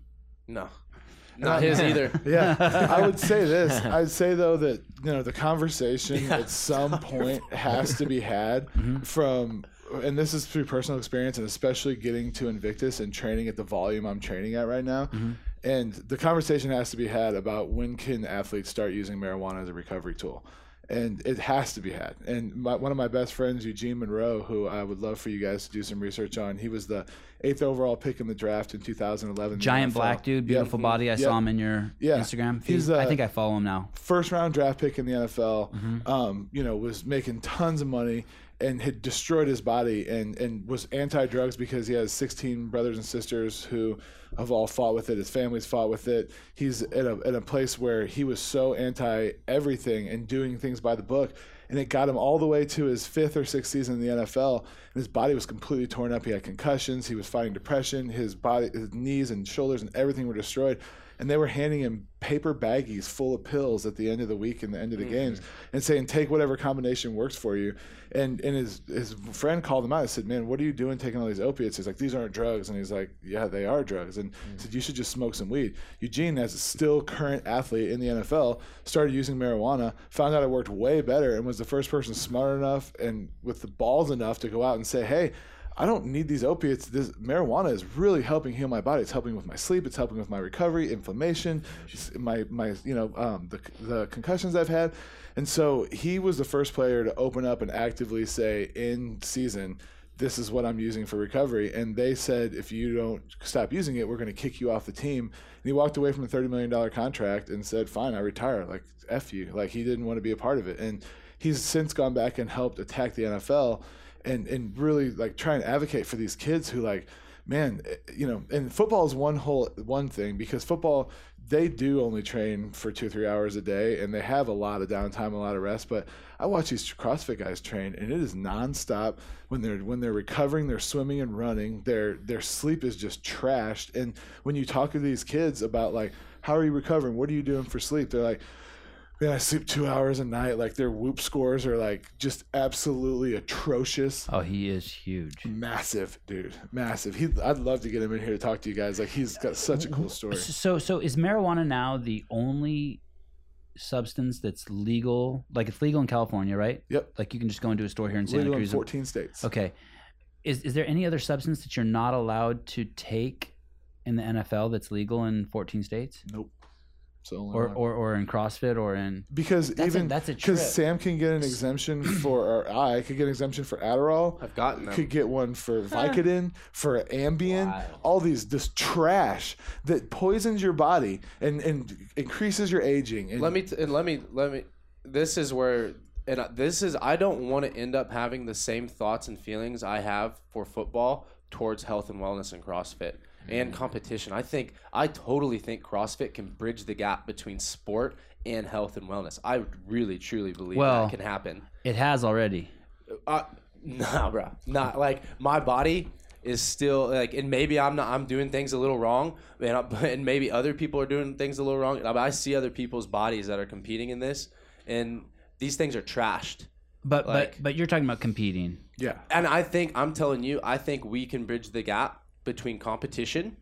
No, not his either. Yeah. I would say this, I'd say though that, you know, the conversation yeah. at some point has to be had mm-hmm. from, and this is through personal experience, and especially getting to Invictus and training at the volume I'm training at right now. Mm-hmm. And the conversation has to be had about when can athletes start using marijuana as a recovery tool. And it has to be had. And my, one of my best friends, Eugene Monroe, who I would love for you guys to do some research on, he was the eighth overall pick in the draft in two thousand eleven. Giant black dude, beautiful yep. body. I yep. saw him in your yeah. Instagram feed. He's, uh, I think I follow him now. First round draft pick in the N F L, mm-hmm. um, you know, was making tons of money. And had destroyed his body and, and was anti-drugs because he has sixteen brothers and sisters who have all fought with it. His family's fought with it. He's in a, in a place where he was so anti-everything and doing things by the book. And it got him all the way to his fifth or sixth season in the N F L. And his body was completely torn up. He had concussions. He was fighting depression. His body, his knees and shoulders and everything were destroyed. And they were handing him paper baggies full of pills at the end of the week and the end of the mm. games and saying, take whatever combination works for you. And and his his friend called him out and said, man, what are you doing taking all these opiates? He's like, these aren't drugs. And he's like, yeah, they are drugs. And mm. said, you should just smoke some weed. Eugene, as a still current athlete in the N F L, started using marijuana, found out it worked way better, and was the first person smart enough and with the balls enough to go out and say, hey, I don't need these opiates. This marijuana is really helping heal my body. It's helping with my sleep. It's helping with my recovery, inflammation, my my you know um, the the concussions I've had. And so he was the first player to open up and actively say in season, this is what I'm using for recovery. And they said, if you don't stop using it, we're going to kick you off the team. And he walked away from a thirty million dollar contract and said, fine, I retire. Like, F you. Like, he didn't want to be a part of it. And he's since gone back and helped attack the N F L and, and really, like, try and advocate for these kids who, like, man, you know, and football is one whole one thing, because football, they do only train for two or three hours a day, and they have a lot of downtime, a lot of rest. But I watch these CrossFit guys train, and it is nonstop. When they're when they're recovering, they're swimming and running. Their their sleep is just trashed. And when you talk to these kids about, like, how are you recovering? What are you doing for sleep? They're like, man, I sleep two hours a night. Like, their WHOOP scores are, like, just absolutely atrocious. Oh, he is huge. Massive, dude. Massive. He, I'd love to get him in here to talk to you guys. Like, he's got such a cool story. So, so is marijuana now the only substance that's legal? Like, it's legal in California, right? Yep. Like, you can just go into a store here in Santa Cruz. Legal in fourteen states. Okay. Is, is there any other substance that you're not allowed to take in the N F L that's legal in fourteen states? Nope. So or, or or in CrossFit or in because that's even a, that's a trip. Because Sam can get an exemption for, or I could get an exemption for Adderall. I've gotten them. Could get one for Vicodin, for Ambien, wow. all these this trash that poisons your body and, and increases your aging. And let me t- and let me let me. This is where and this is I don't want to end up having the same thoughts and feelings I have for football towards health and wellness and CrossFit. And competition. I think I totally think CrossFit can bridge the gap between sport and health and wellness. I really truly believe well, that can happen. It has already. Uh, nah, bro. Not like my body is still like, and maybe I'm not. I'm doing things a little wrong, and, I, and maybe other people are doing things a little wrong. I see other people's bodies that are competing in this, and these things are trashed. But like, but but you're talking about competing. Yeah. And I think I'm telling you, I think we can bridge the gap between competition,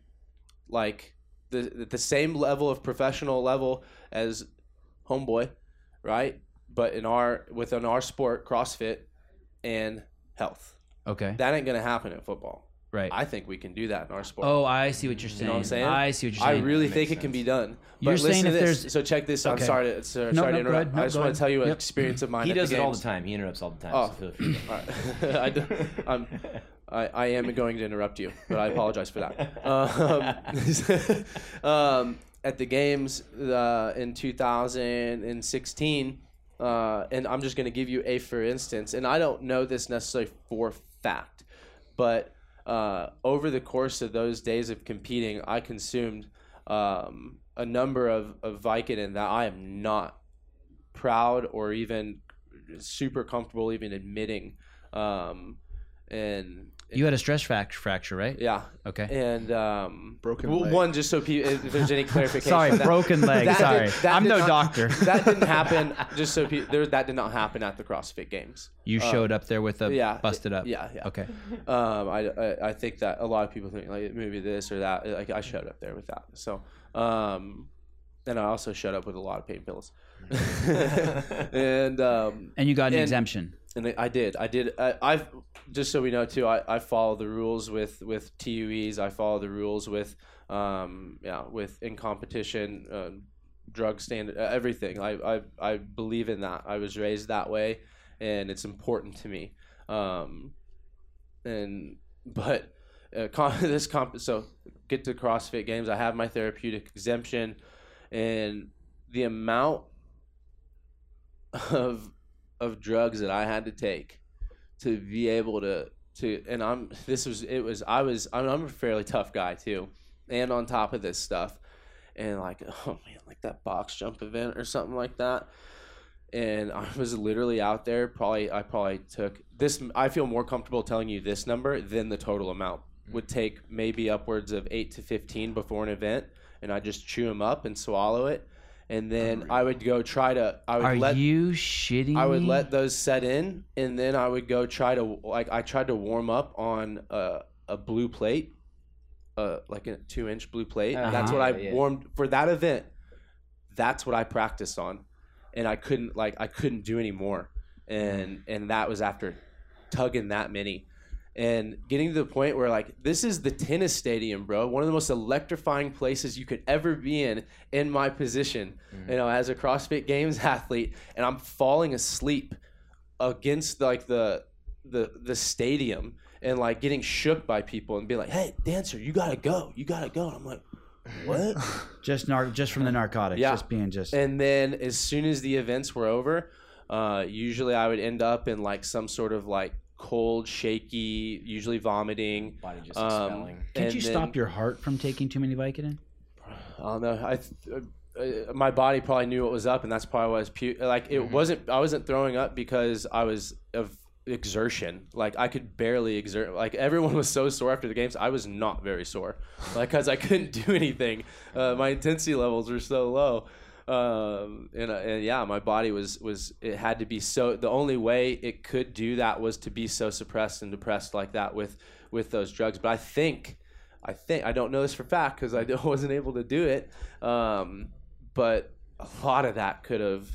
like the the same level of professional level as homeboy, right? But in our within our sport, CrossFit and health. Okay. That ain't gonna happen in football. Right. I think we can do that in our sport. Oh, I see what you're saying. You know what I'm saying? I see what you're saying. I really think sense. It can be done. But you're saying if this. There's... So check this out. Okay. I'm sorry to, sorry no, no, to interrupt. No, I just want ahead. to tell you an yep. experience of mine. He does it all the time. He interrupts all the time. Oh. So feel free. All right. I do, I'm... I, I am going to interrupt you, but I apologize for that. Um, um, at the games uh, in two thousand sixteen, uh, and I'm just going to give you a for instance, and I don't know this necessarily for fact, but uh, over the course of those days of competing, I consumed um, a number of, of Vicodin that I am not proud or even super comfortable even admitting. Um, and you had a stress fract- fracture, right? Yeah. Okay. And um, broken leg. One, just so people, if there's any clarification. Sorry, that, broken leg. That sorry, did, that I'm no not, doctor. That didn't happen. Just so people, there, that did not happen at the CrossFit Games. You um, showed up there with a yeah, busted up. Yeah. yeah. Okay. Um, I, I I think that a lot of people think like maybe this or that. Like I showed up there with that. So, um, and I also showed up with a lot of pain pills. and um, and you got an and, exemption. And I did. I did. I, I've just so we know too. I, I follow the rules with, with T U Es. I follow the rules with um yeah with in competition, uh, drug standard, uh, everything. I, I I believe in that. I was raised that way, and it's important to me. Um, and but uh, con- this comp. So get to CrossFit Games. I have my therapeutic exemption, and the amount of of drugs that I had to take to be able to, to, and I'm, this was, it was, I was, I mean, I'm a fairly tough guy too. And on top of this stuff and like, oh man, like that box jump event or something like that. And I was literally out there probably, I probably took this. I feel more comfortable telling you this number than the total amount would take maybe upwards of eight to fifteen before an event. And I just chew them up and swallow it. And then I would go try to. I would Are let, you shitting? I would let those set in, and then I would go try to like. I tried to warm up on a, a blue plate, uh, like a two-inch blue plate. Uh-huh. That's what I yeah. warmed for that event. That's what I practiced on, and I couldn't like I couldn't do any more, and and that was after tugging that many, and getting to the point where, like, this is the tennis stadium, bro, one of the most electrifying places you could ever be in, in my position, mm-hmm. you know, as a CrossFit Games athlete, and I'm falling asleep against, like, the the the stadium and, like, getting shook by people and being like, hey, Dancer, you got to go. You got to go. And I'm like, what? just nar- just from the narcotics. Yeah. Just being just. And then as soon as the events were over, uh, usually I would end up in, like, some sort of, like, cold, shaky, usually vomiting. Body just expelling. Um, Can't you then, stop your heart from taking too many Vicodin? I don't know. I, uh, uh, my body probably knew what was up, and that's probably why I was pu- like it mm-hmm. wasn't. I wasn't throwing up because I was of exertion. Like, I could barely exert. Like, everyone was so sore after the games. I was not very sore, like, because I couldn't do anything. Uh, my intensity levels were so low. Um, and, uh, and yeah, my body was, was, it had to be so, the only way it could do that was to be so suppressed and depressed like that with, with those drugs. But I think, I think, I don't know this for fact, cause I wasn't able to do it. Um, but a lot of that could have,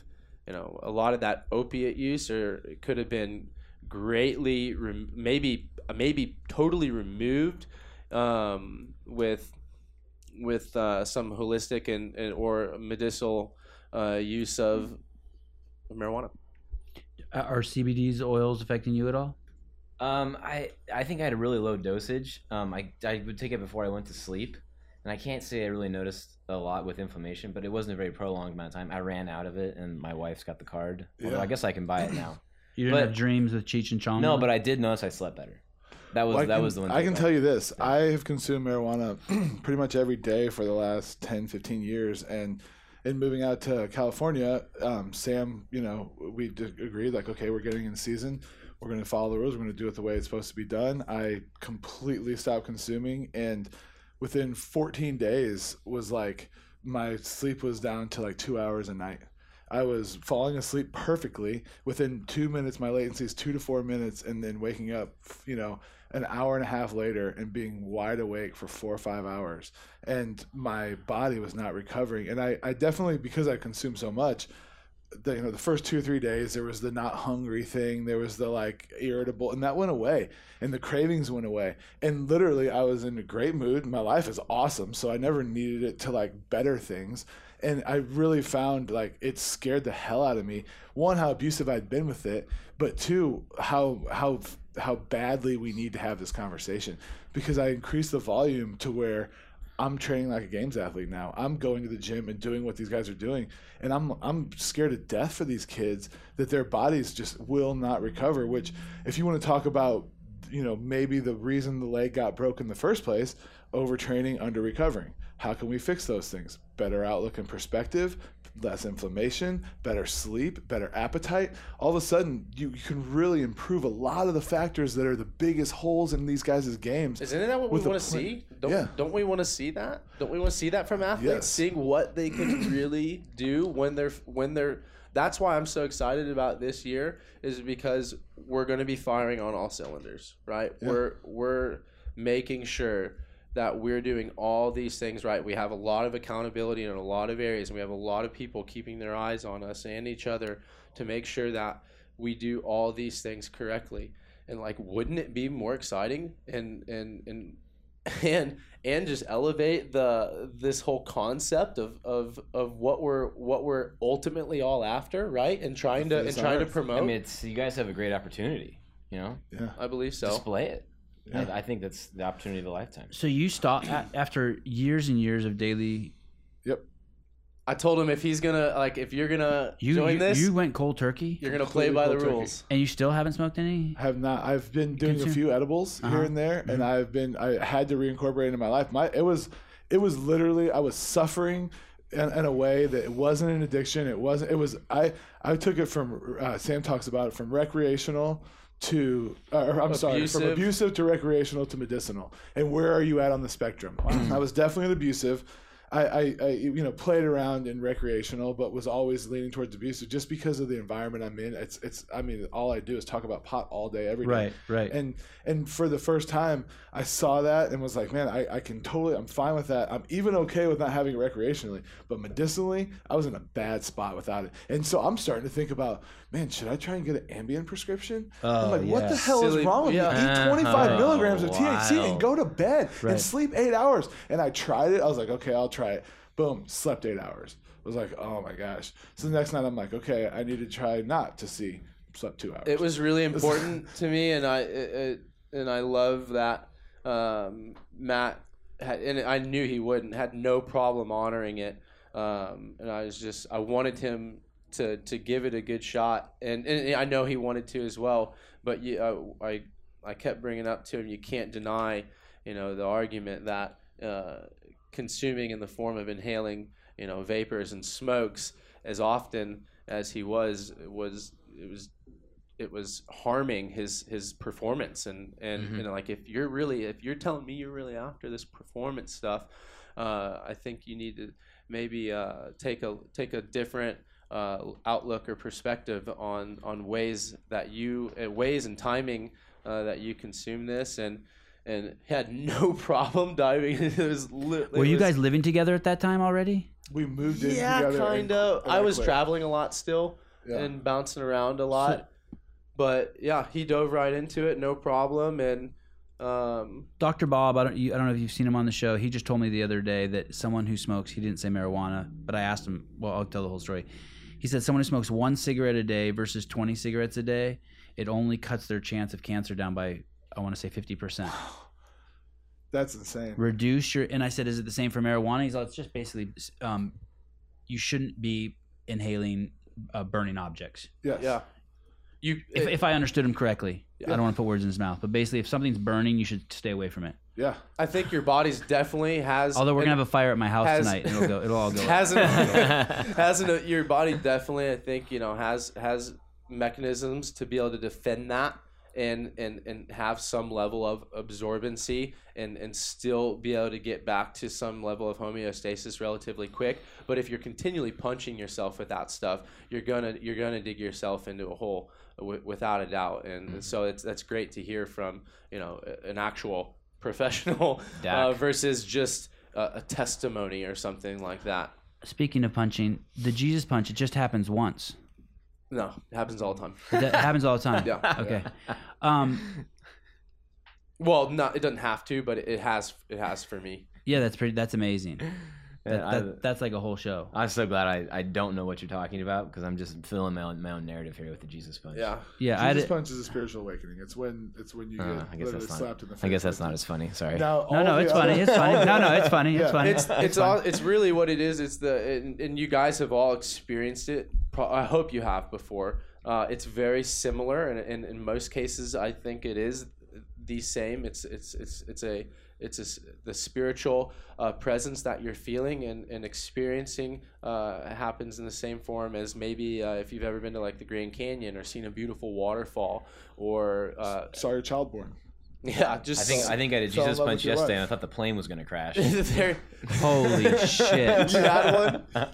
you know, a lot of that opiate use, or it could have been greatly, re- maybe, maybe totally removed, um, with, with uh, some holistic and, and or medicinal uh, use of marijuana. Are C B D's oils affecting you at all? Um, I I think I had a really low dosage. Um, I I would take it before I went to sleep, and I can't say I really noticed a lot with inflammation, but it wasn't a very prolonged amount of time. I ran out of it, and my wife's got the card. Yeah. Although I guess I can buy it now. You didn't but, have dreams of Cheech and Chong? No, but I did notice I slept better. That was well, that can, was the one. I can tell you this. Yeah. I have consumed marijuana pretty much every day for the last ten, fifteen years. And in moving out to California, um, Sam, you know, we agreed, like, okay, we're getting in season. We're going to follow the rules. We're going to do it the way it's supposed to be done. I completely stopped consuming. And within fourteen days was like my sleep was down to like two hours a night. I was falling asleep perfectly. Within two minutes, my latency is two to four minutes, and then waking up, you know, an hour and a half later and being wide awake for four or five hours. And my body was not recovering. And I, I definitely, because I consumed so much, the, you know, the first two or three days, there was the not hungry thing. There was the, like, irritable, and that went away. And the cravings went away. And literally, I was in a great mood. My life is awesome, so I never needed it to, like, better things. And I really found, like, it scared the hell out of me. One, how abusive I'd been with it, but two, how how how badly we need to have this conversation, because I increased the volume to where I'm training like a games athlete now. I'm going to the gym and doing what these guys are doing, and I'm I'm scared to death for these kids that their bodies just will not recover. Which, if you want to talk about, you know, maybe the reason the leg got broken in the first place, overtraining, under recovering. How can we fix those things? Better outlook and perspective, less inflammation, better sleep, better appetite. All of a sudden, you, you can really improve a lot of the factors that are the biggest holes in these guys' games. Isn't that what we want to see? Don't, yeah. don't we want to see that? Don't we want to see that from athletes? Yes. Seeing what they can really do when they're when they're. That's why I'm so excited about this year, is because we're going to be firing on all cylinders, right? Yeah. We're we're making sure that we're doing all these things right. We have a lot of accountability in a lot of areas, and we have a lot of people keeping their eyes on us and each other to make sure that we do all these things correctly. And, like, wouldn't it be more exciting and and and and and just elevate the this whole concept of of of what we're what we're ultimately all after, right? And trying to and trying to promote. I mean, it's, you guys have a great opportunity, you know? Yeah. I believe so. Display it. Yeah. I think that's the opportunity of a lifetime. So you stopped after years and years of daily. Yep. I told him if he's gonna like if you're gonna you, join you, this, you went cold turkey. You're gonna play by the rules. Turkey. And you still haven't smoked any? I have not. I've been doing Consume? a few edibles uh-huh. here and there, mm-hmm. and I've been I had to reincorporate into my life. My it was it was literally I was suffering. In, in a way that it wasn't an addiction. It wasn't. It was. I I took it from. Uh, Sam talks about it from recreational to. Uh, I'm abusive. sorry, from abusive to recreational to medicinal. And where are you at on the spectrum? I was definitely abusive. I, I, I, you know, played around in recreational, but was always leaning towards abuse. So just because of the environment I'm in, it's, it's. I mean, all I do is talk about pot all day, every day. Right, right. And and for the first time, I saw that and was like, man, I, I can totally. I'm fine with that. I'm even okay with not having it recreationally, but medicinally, I was in a bad spot without it. And so I'm starting to think about, man, should I try and get an Ambien prescription? Oh, I'm like, yeah. What the hell Silly. is wrong with yeah. me? Eat twenty-five oh, milligrams of T H C wow. and go to bed right. and sleep eight hours. And I tried it. I was like, okay, I'll try. Try it. Boom, slept eight hours. I was like, oh my gosh. So the next night I'm like, okay, I need to try not to see. Slept two hours. It was really important to me, and I it, it, and I love that um, Matt had, and I knew he wouldn't, had no problem honoring it. Um, and I was just, I wanted him to to give it a good shot, and, and I know he wanted to as well. But you, I, I I kept bringing up to him, you can't deny, you know, the argument that. Uh, consuming in the form of inhaling, you know, vapors and smokes as often as he was, it was, it was, it was harming his, his performance. And, and, mm-hmm. you know, like if you're really, if you're telling me you're really after this performance stuff, uh, I think you need to maybe, uh, take a, take a different, uh, outlook or perspective on, on ways that you, uh, ways and timing, uh, that you consume this. And, and had no problem diving into it. Was li- Were it you was, guys living together at that time already? We moved in yeah, together. Yeah, kind of. I was traveling a lot still yeah. and bouncing around a lot. So, but yeah, he dove right into it, no problem. And um, Doctor Bob, I don't, you, I don't know if you've seen him on the show. He just told me the other day that someone who smokes, he didn't say marijuana, but I asked him, well, I'll tell the whole story. He said someone who smokes one cigarette a day versus twenty cigarettes a day, it only cuts their chance of cancer down by... I want to say fifty percent. That's insane. Reduce your, and I said, is it the same for marijuana? He's like, it's just basically, um, you shouldn't be inhaling uh, burning objects. Yes. Yeah. You, if, it, if I understood him correctly, yeah. I don't want to put words in his mouth, but basically if something's burning, you should stay away from it. Yeah. I think your body's definitely has, although we're going to have a fire at my house has, tonight and it'll go, it'll all go. Has, an, has an, your body definitely, I think, you know, has, has mechanisms to be able to defend that. And, and and have some level of absorbency and, and still be able to get back to some level of homeostasis relatively quick. But if you're continually punching yourself with that stuff, you're gonna you're gonna dig yourself into a hole w- without a doubt. And, and so it's that's great to hear from, you know, an actual professional uh, versus just a, a testimony or something like that. Speaking of punching, the Jesus punch, it just happens once. No, it happens all the time. It happens all the time. Yeah. Okay. Yeah. Um, well, no, it doesn't have to, but it has. It has for me. Yeah, that's pretty. That's amazing. That, I, that, that's like a whole show. I'm so glad I, I don't know what you're talking about because I'm just filling my own, my own narrative here with the Jesus punch. Yeah, yeah. Jesus punch is a spiritual awakening. It's when it's when you uh, get literally slapped in the face. I guess that's not as funny. Sorry. Now, no, no, it's funny. It's funny. No, no, it's funny. Yeah. It's funny. It's it's, it's, all, it's really what it is. It's the and, and you guys have all experienced it. I hope you have before. Uh, it's very similar, and, and in most cases, I think it is the same. It's it's it's it's a it's a, the spiritual uh, presence that you're feeling and, and experiencing uh, happens in the same form as maybe uh, if you've ever been to like the Grand Canyon or seen a beautiful waterfall or uh, saw your child born. Yeah, just I think I think I did Jesus punch yesterday, and I thought the plane was gonna crash. Holy shit! You had one.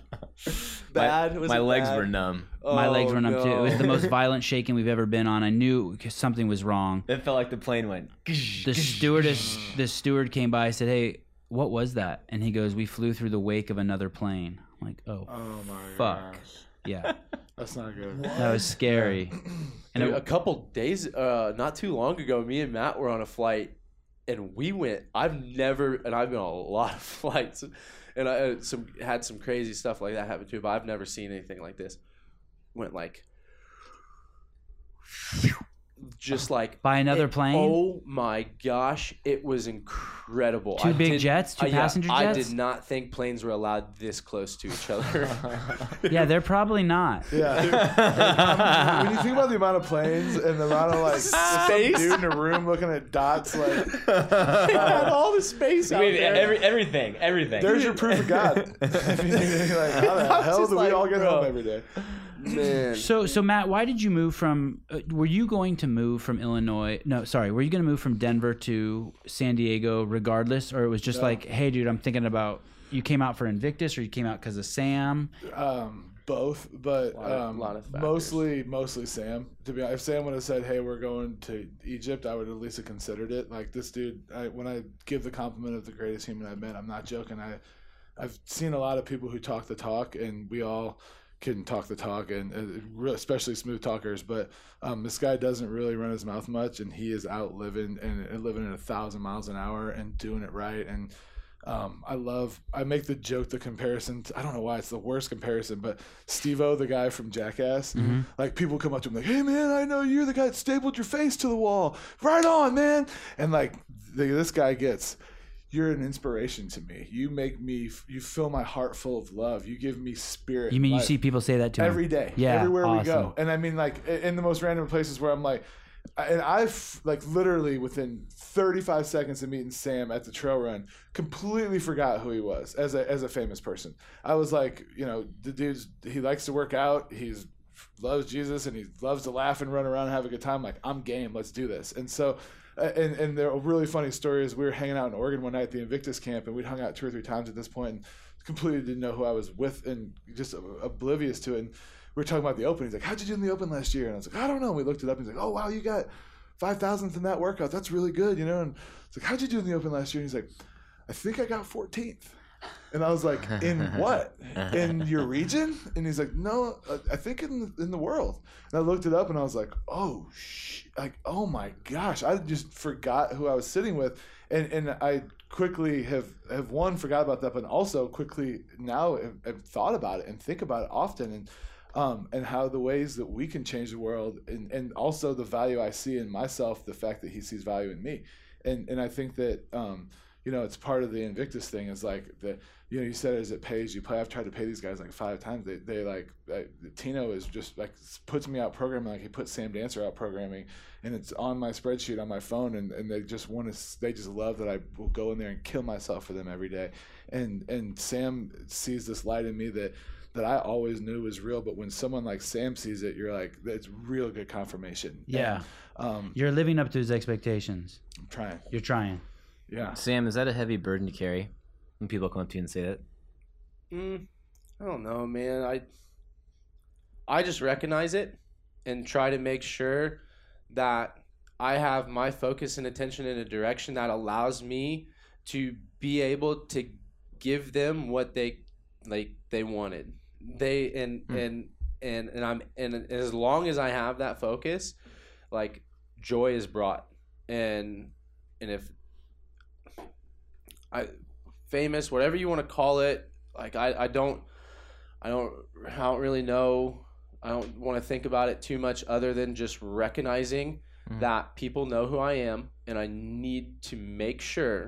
Bad. Was my my legs bad? were numb. Oh, my legs were numb no. too. It was the most violent shaking we've ever been on. I knew something was wrong. It felt like the plane went. The stewardess, the steward came by. I said, "Hey, what was that?" And he goes, "We flew through the wake of another plane." I'm like, "Oh, oh my fuck, gosh. yeah." That's not good. What? That was scary. Yeah. And Dude, it, a couple days, uh, not too long ago, me and Matt were on a flight, and we went. I've never, and I've been on a lot of flights, and I some had some crazy stuff like that happen too. But I've never seen anything like this. Went like, just like by another it, plane. Oh my gosh, it was incredible. Two I big did, jets, two uh, passenger yeah, jets. I did not think planes were allowed this close to each other. Yeah, they're probably not. Yeah. They're, they're, um, when you think about the amount of planes and the amount of like space, dude in a room looking at dots, like had all the space. I mean, out there. Every, everything, everything. There's your proof of God. Like, how the hell do like, we all get bro. home every day? Man. So so Matt, why did you move from? Uh, were you going to move from Illinois? No, sorry. Were you going to move from Denver to San Diego, regardless, or it was just no. like, hey, dude, I'm thinking about you came out for Invictus, or you came out because of Sam? Um, both, but a lot of, um, lot of mostly mostly Sam. To be honest, if Sam would have said, "Hey, we're going to Egypt," I would at least have considered it. Like this dude, I, when I give the compliment of the greatest human I've met, I'm not joking. I, I've seen a lot of people who talk the talk, and we all can talk the talk, and especially smooth talkers. But um, this guy doesn't really run his mouth much, and he is out living and living at a thousand miles an hour and doing it right. And Um, I love, I make the joke, the comparison, to, I don't know why it's the worst comparison, but Steve-O, the guy from Jackass, mm-hmm. like people come up to him like, "Hey man, I know you're the guy that stapled your face to the wall. Right on, man." And like the, this guy gets, "You're an inspiration to me. You make me, you fill my heart full of love. You give me spirit." You mean life. You see people say that to every him? Day, yeah, everywhere awesome. We go. And I mean like in the most random places where I'm like, and I've like literally within thirty-five seconds of meeting Sam at the trail run, completely forgot who he was as a as a famous person. I was like, you know, the dude's he likes to work out, he loves Jesus, and he loves to laugh and run around and have a good time. Like, I'm game, let's do this. And so, and and the really funny story is we were hanging out in Oregon one night at the Invictus camp, and we'd hung out two or three times at this point, and completely didn't know who I was with, and just oblivious to it. And we were talking about the Open. He's like, "How'd you do in the Open last year?" And I was like, "I don't know." And we looked it up. And he's like, "Oh, wow, you got five thousandth in that workout. That's really good, you know?" And it's like, "How'd you do in the Open last year?" And he's like, "I think I got fourteenth. And I was like, "In what? In your region?" And he's like, "No, I think in the, in the world." And I looked it up, and I was like, "Oh, sh-. Like, oh, my gosh." I just forgot who I was sitting with. And and I quickly have, have one, forgot about that, but also quickly now have, have thought about it and think about it often. And Um, and how the ways that we can change the world, and, and also the value I see in myself, the fact that he sees value in me. And and I think that, um, you know, it's part of the Invictus thing is like, the you know, you said as it pays, you play. I've tried to pay these guys like five times. They, they like, like, Tino is just like, puts me out programming, like he puts Sam Dancer out programming, and it's on my spreadsheet on my phone, and, and they just want to, they just love that I will go in there and kill myself for them every day. And, and Sam sees this light in me that, that I always knew was real, but when someone like Sam sees it, you're like, that's real good confirmation. Yeah. And, um, you're living up to his expectations. I'm trying. You're trying. Yeah. Sam, is that a heavy burden to carry when people come up to you and say that? Mm, I don't know, man. I I just recognize it and try to make sure that I have my focus and attention in a direction that allows me to be able to give them what they like they wanted. They and mm. and and and I'm and as long as I have that focus, like joy is brought, and and if I famous whatever you want to call it, like I I don't I don't I don't really know I don't want to think about it too much other than just recognizing mm. that people know who I am, and I need to make sure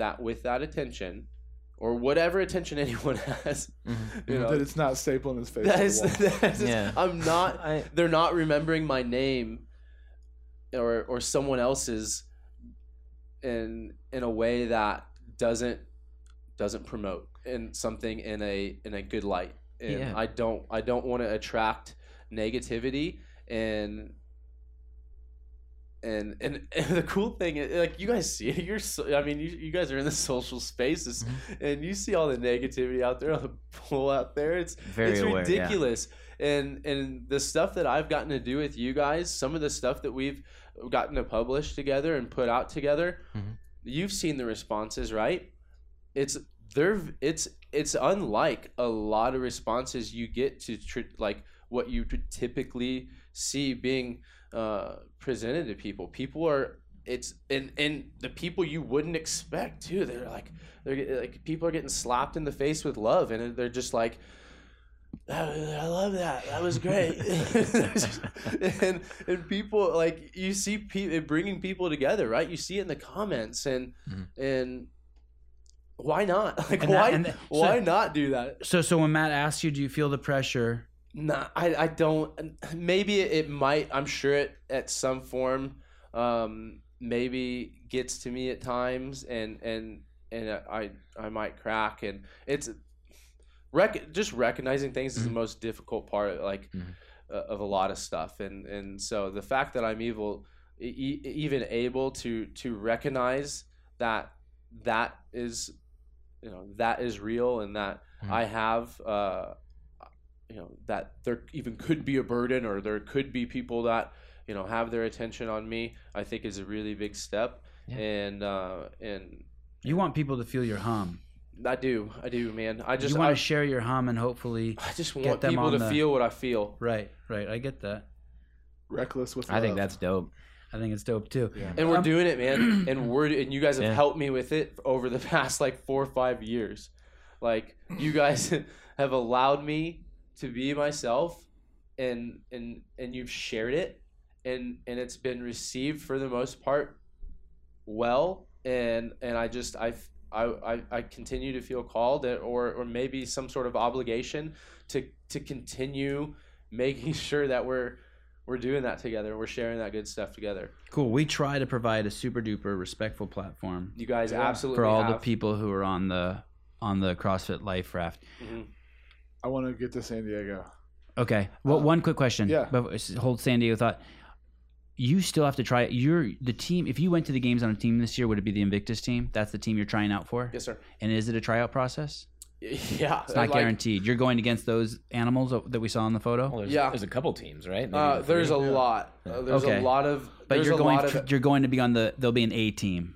that with that attention, or whatever attention anyone has, mm-hmm. you know, that it's not stapled in his face. That is, that is, yeah. I'm not. I, they're not remembering my name, or or someone else's, in in a way that doesn't doesn't promote in something in a in a good light. And yeah. I don't I don't want to attract negativity, and And, and and the cool thing is, like, you guys see it. You're so, I mean, you, you guys are in the social spaces, mm-hmm. and you see all the negativity out there, all the pull out there. It's very it's aware, ridiculous. Yeah. And and the stuff that I've gotten to do with you guys, some of the stuff that we've gotten to publish together and put out together, mm-hmm. you've seen the responses, right? It's they're it's it's unlike a lot of responses you get to tr- like what you typically see being uh presented to people. People are it's and and the people you wouldn't expect too. They're like they're like people are getting slapped in the face with love, and they're just like, "I love that. That was great." and and people like you see people bringing people together, right? You see it in the comments, and mm-hmm. and why not? Like and why that, and that, so, why not do that? So so when Matt asks you, do you feel the pressure? No, I, I don't. Maybe it might. I'm sure it at some form um, maybe gets to me at times, and and, and I I might crack. And it's rec- just recognizing things is the most difficult part, like mm-hmm. uh, of a lot of stuff. And, and so the fact that I'm evil, e- even able to to recognize that that is you know, that is real, and that mm-hmm. I have, uh, you know, that there even could be a burden, or there could be people that, you know, have their attention on me, I think is a really big step. Yeah. And, uh, and you want people to feel your hum. I do. I do, man. I just you want I, to share your hum, and hopefully I just want get them people to the, feel what I feel. Right. Right. I get that. Reckless with love. I think that's dope. I think it's dope too. Yeah. And we're um, doing it, man. And we're and you guys have yeah. helped me with it over the past like four or five years. Like, you guys have allowed me to be myself, and and and you've shared it, and and it's been received for the most part well. And and I just I've I, I continue to feel called, or or maybe some sort of obligation to to continue making sure that we're we're doing that together. We're sharing that good stuff together. Cool. We try to provide a super duper respectful platform. You guys absolutely for all have. the people who are on the on the CrossFit life raft. Mm-hmm. I want to get to San Diego. Okay. Well, um, one quick question. Yeah. But hold San Diego thought. You still have to try it. You're the team. If you went to the games on a team this year, would it be the Invictus team? That's the team you're trying out for? Yes, sir. And is it a tryout process? Yeah. It's not like, guaranteed. You're going against those animals that we saw in the photo? Well, there's, yeah. There's a couple teams, right? Uh, there's a lot. Uh, there's okay. a lot of. But you're going, of, you're going to be on the, there'll be an A team.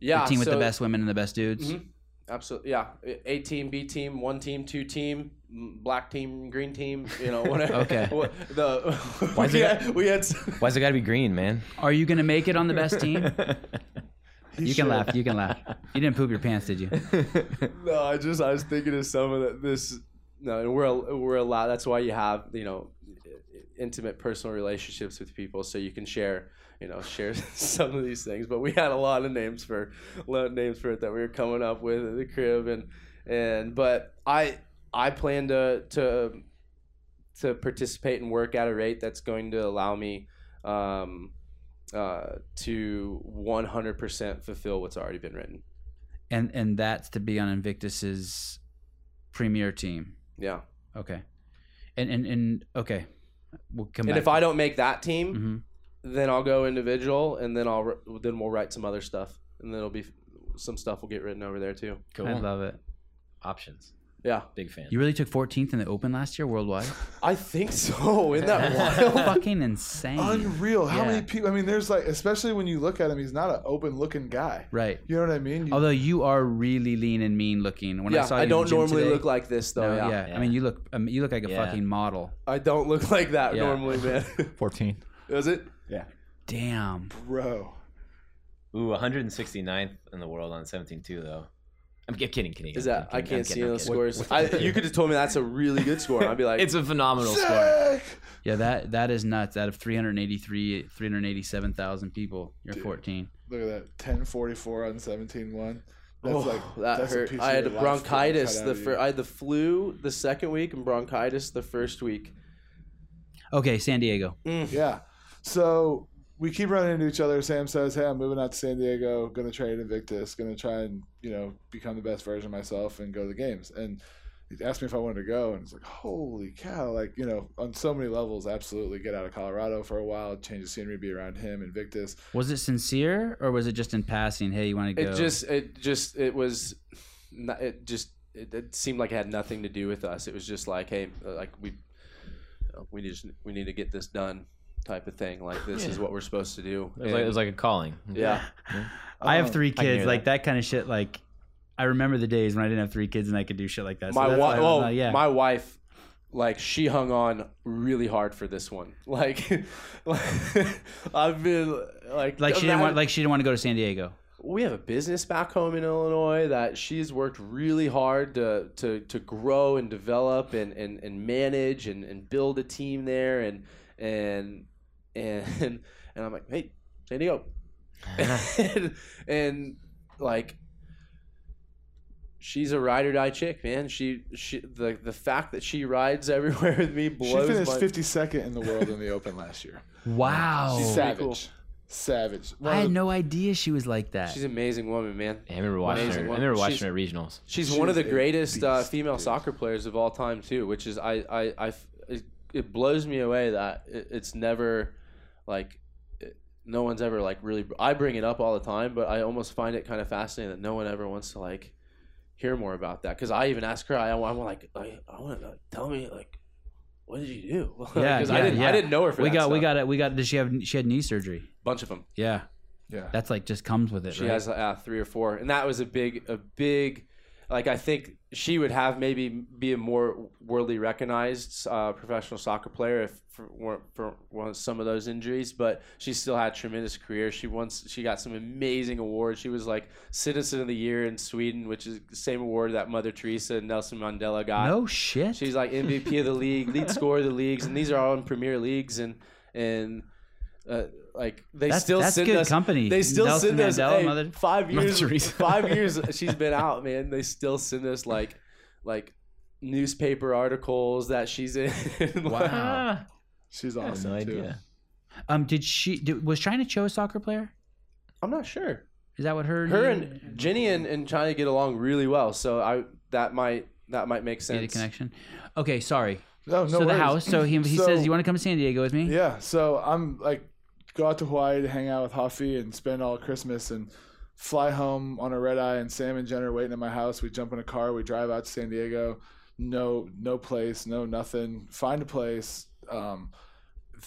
Yeah. The team with so, the best women and the best dudes. Mm-hmm. Absolutely. Yeah. A team, B team, one team, two team, black team, green team, you know, whatever. Okay. The, why's, we had, it got, we had some... why's it got to be green, man? Are you going to make it on the best team? You should. can laugh. You can laugh. You didn't poop your pants, did you? No, I just, I was thinking of some of the, this. No, we're, we're allowed. That's why you have, you know, intimate personal relationships with people, so you can share, you know, share some of these things. But we had a lot of names for, a lot of names for it that we were coming up with at the crib, and and but I I plan to to to participate and work at a rate that's going to allow me um, uh, to one hundred percent fulfill what's already been written. And and that's to be on Invictus's premier team. Yeah. Okay. And and and okay, we'll come. And back if I don't make that team. Mm-hmm. Then I'll go individual, and then I'll then we'll write some other stuff, and then it'll be some stuff will get written over there too. Cool, I love it. Options, yeah, big fan. You really took fourteenth in the Open last year worldwide. I think so. Isn't that wild? Fucking insane, unreal. How yeah. many people? I mean, there's like, especially when you look at him, he's not an open-looking guy, right? You know what I mean. You, Although you are really lean and mean-looking. When yeah, I saw you, I don't in the gym normally today, look like this though. No, yeah. Yeah. yeah, I mean, you look, I mean, you look like a yeah. fucking model. I don't look like that yeah. normally, man. Fourteen. Is it? Yeah. Damn. Bro. Ooh, one hundred sixty-ninth in the world on seventeen two, though. I'm kidding, kidding. Is that, kidding, I can't see those scores. What, what, I, you could have told me that's a really good score. I'd be like. It's a phenomenal sick! score. Yeah, that that is nuts. Out of three hundred eighty-three, three hundred eighty-seven thousand people, you're dude, fourteen. Look at that. ten forty-four on seventeen one. That's oh, like, that that's hurt. I had bronchitis. The fir- I had the flu the second week and bronchitis the first week. Okay, San Diego. Mm. Yeah. So we keep running into each other. Sam says, hey, I'm moving out to San Diego, going to train Invictus, going to try and, you know, become the best version of myself and go to the games. And he asked me if I wanted to go, and it's like, holy cow. Like, you know, on so many levels, absolutely get out of Colorado for a while, change the scenery, be around him, Invictus. Was it sincere, or was it just in passing, hey, you want to go? It just, it just, it was, it just, it, it seemed like it had nothing to do with us. It was just like, hey, like we, we need, we need to get this done. Type of thing, like this yeah. is what we're supposed to do. It was, like, it was like a calling. Yeah, yeah. I have three kids, like that. that kind of shit. Like, I remember the days when I didn't have three kids and I could do shit like that. My so wife, oh, like, yeah. my wife, like she hung on really hard for this one. Like, like I've been like, like she didn't want, like she didn't want to go to San Diego. We have a business back home in Illinois that she's worked really hard to to to grow and develop and and and manage and and build a team there and and. And and I'm like, hey, San Diego, and, and like, she's a ride or die chick, man. She she the the fact that she rides everywhere with me blows. She finished fifty second in the world in the Open last year. Wow, she's savage, cool. savage. One I had the, no idea she was like that. She's an amazing woman, man. Yeah, I remember watching amazing her. Woman. I remember watching she's, her at regionals. She's, she's one of the greatest beast, uh, female dude. soccer players of all time too, which is I I I it blows me away that it, it's never. Like, no one's ever, like, really... I bring it up all the time, but I almost find it kind of fascinating that no one ever wants to, like, hear more about that, because I even asked her, I, I'm like, I, I want to tell me, like, what did you do? Because yeah, yeah, I didn't, yeah. I didn't know her for we that got, stuff. We got it. We got. Did she have? She had knee surgery. Bunch of them. Yeah, yeah. That's like just comes with it. She right? has uh, three or four, and that was a big, a big. Like I think she would have maybe be a more worldly recognized uh, professional soccer player if for, for, for some of those injuries, but she still had a tremendous career. She once she got some amazing awards. She was like Citizen of the Year in Sweden, which is the same award that Mother Teresa and Nelson Mandela got. No shit. She's like M V P of the league, lead scorer of the leagues, and these are all in Premier Leagues and and. Uh, like they that's, still that's send good us company. They still Nelson send us Mandela, hey, mother, five years. Five years she's been out, man. They still send us like, like newspaper articles that she's in. Wow, she's awesome no too. Idea. Um, did she? Did, was China Cho a soccer player? I'm not sure. Is that what her? Her name? and Jenny and, and China get along really well, so I that might that might make sense. Get a connection. Okay, sorry. No, no. So worries. The house. So he he so, says, "You want to come to San Diego with me?" Yeah. So I'm like. Go out to Hawaii to hang out with Hafi and spend all Christmas and fly home on a red eye, and Sam and Jen are waiting at my house. We jump in a car, we drive out to San Diego, no no place, no nothing, find a place. Um,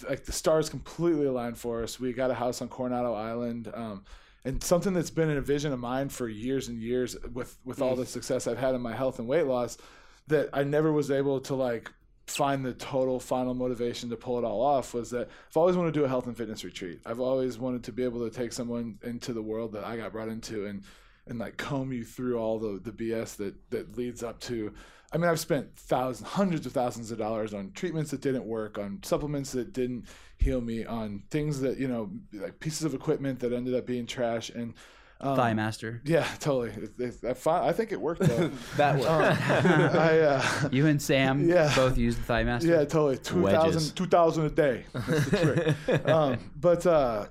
like the stars completely aligned for us. We got a house on Coronado Island. Um, and something that's been a vision of mine for years and years with, with all the success I've had in my health and weight loss, that I never was able to like find the total final motivation to pull it all off, was that I've always wanted to do a health and fitness retreat. I've always wanted to be able to take someone into the world that I got brought into and, and like comb you through all the, the B S that, that leads up to, I mean, I've spent thousands, hundreds of thousands of dollars on treatments that didn't work, on supplements that didn't heal me, on things that, you know, like pieces of equipment that ended up being trash. And Um, Thigh Master. Yeah, totally. It, it, I think it worked though. That worked. Um, I, uh, you and Sam yeah, both used the Thigh Master. Yeah, totally. two thousand a day. That's the trick. um, but uh,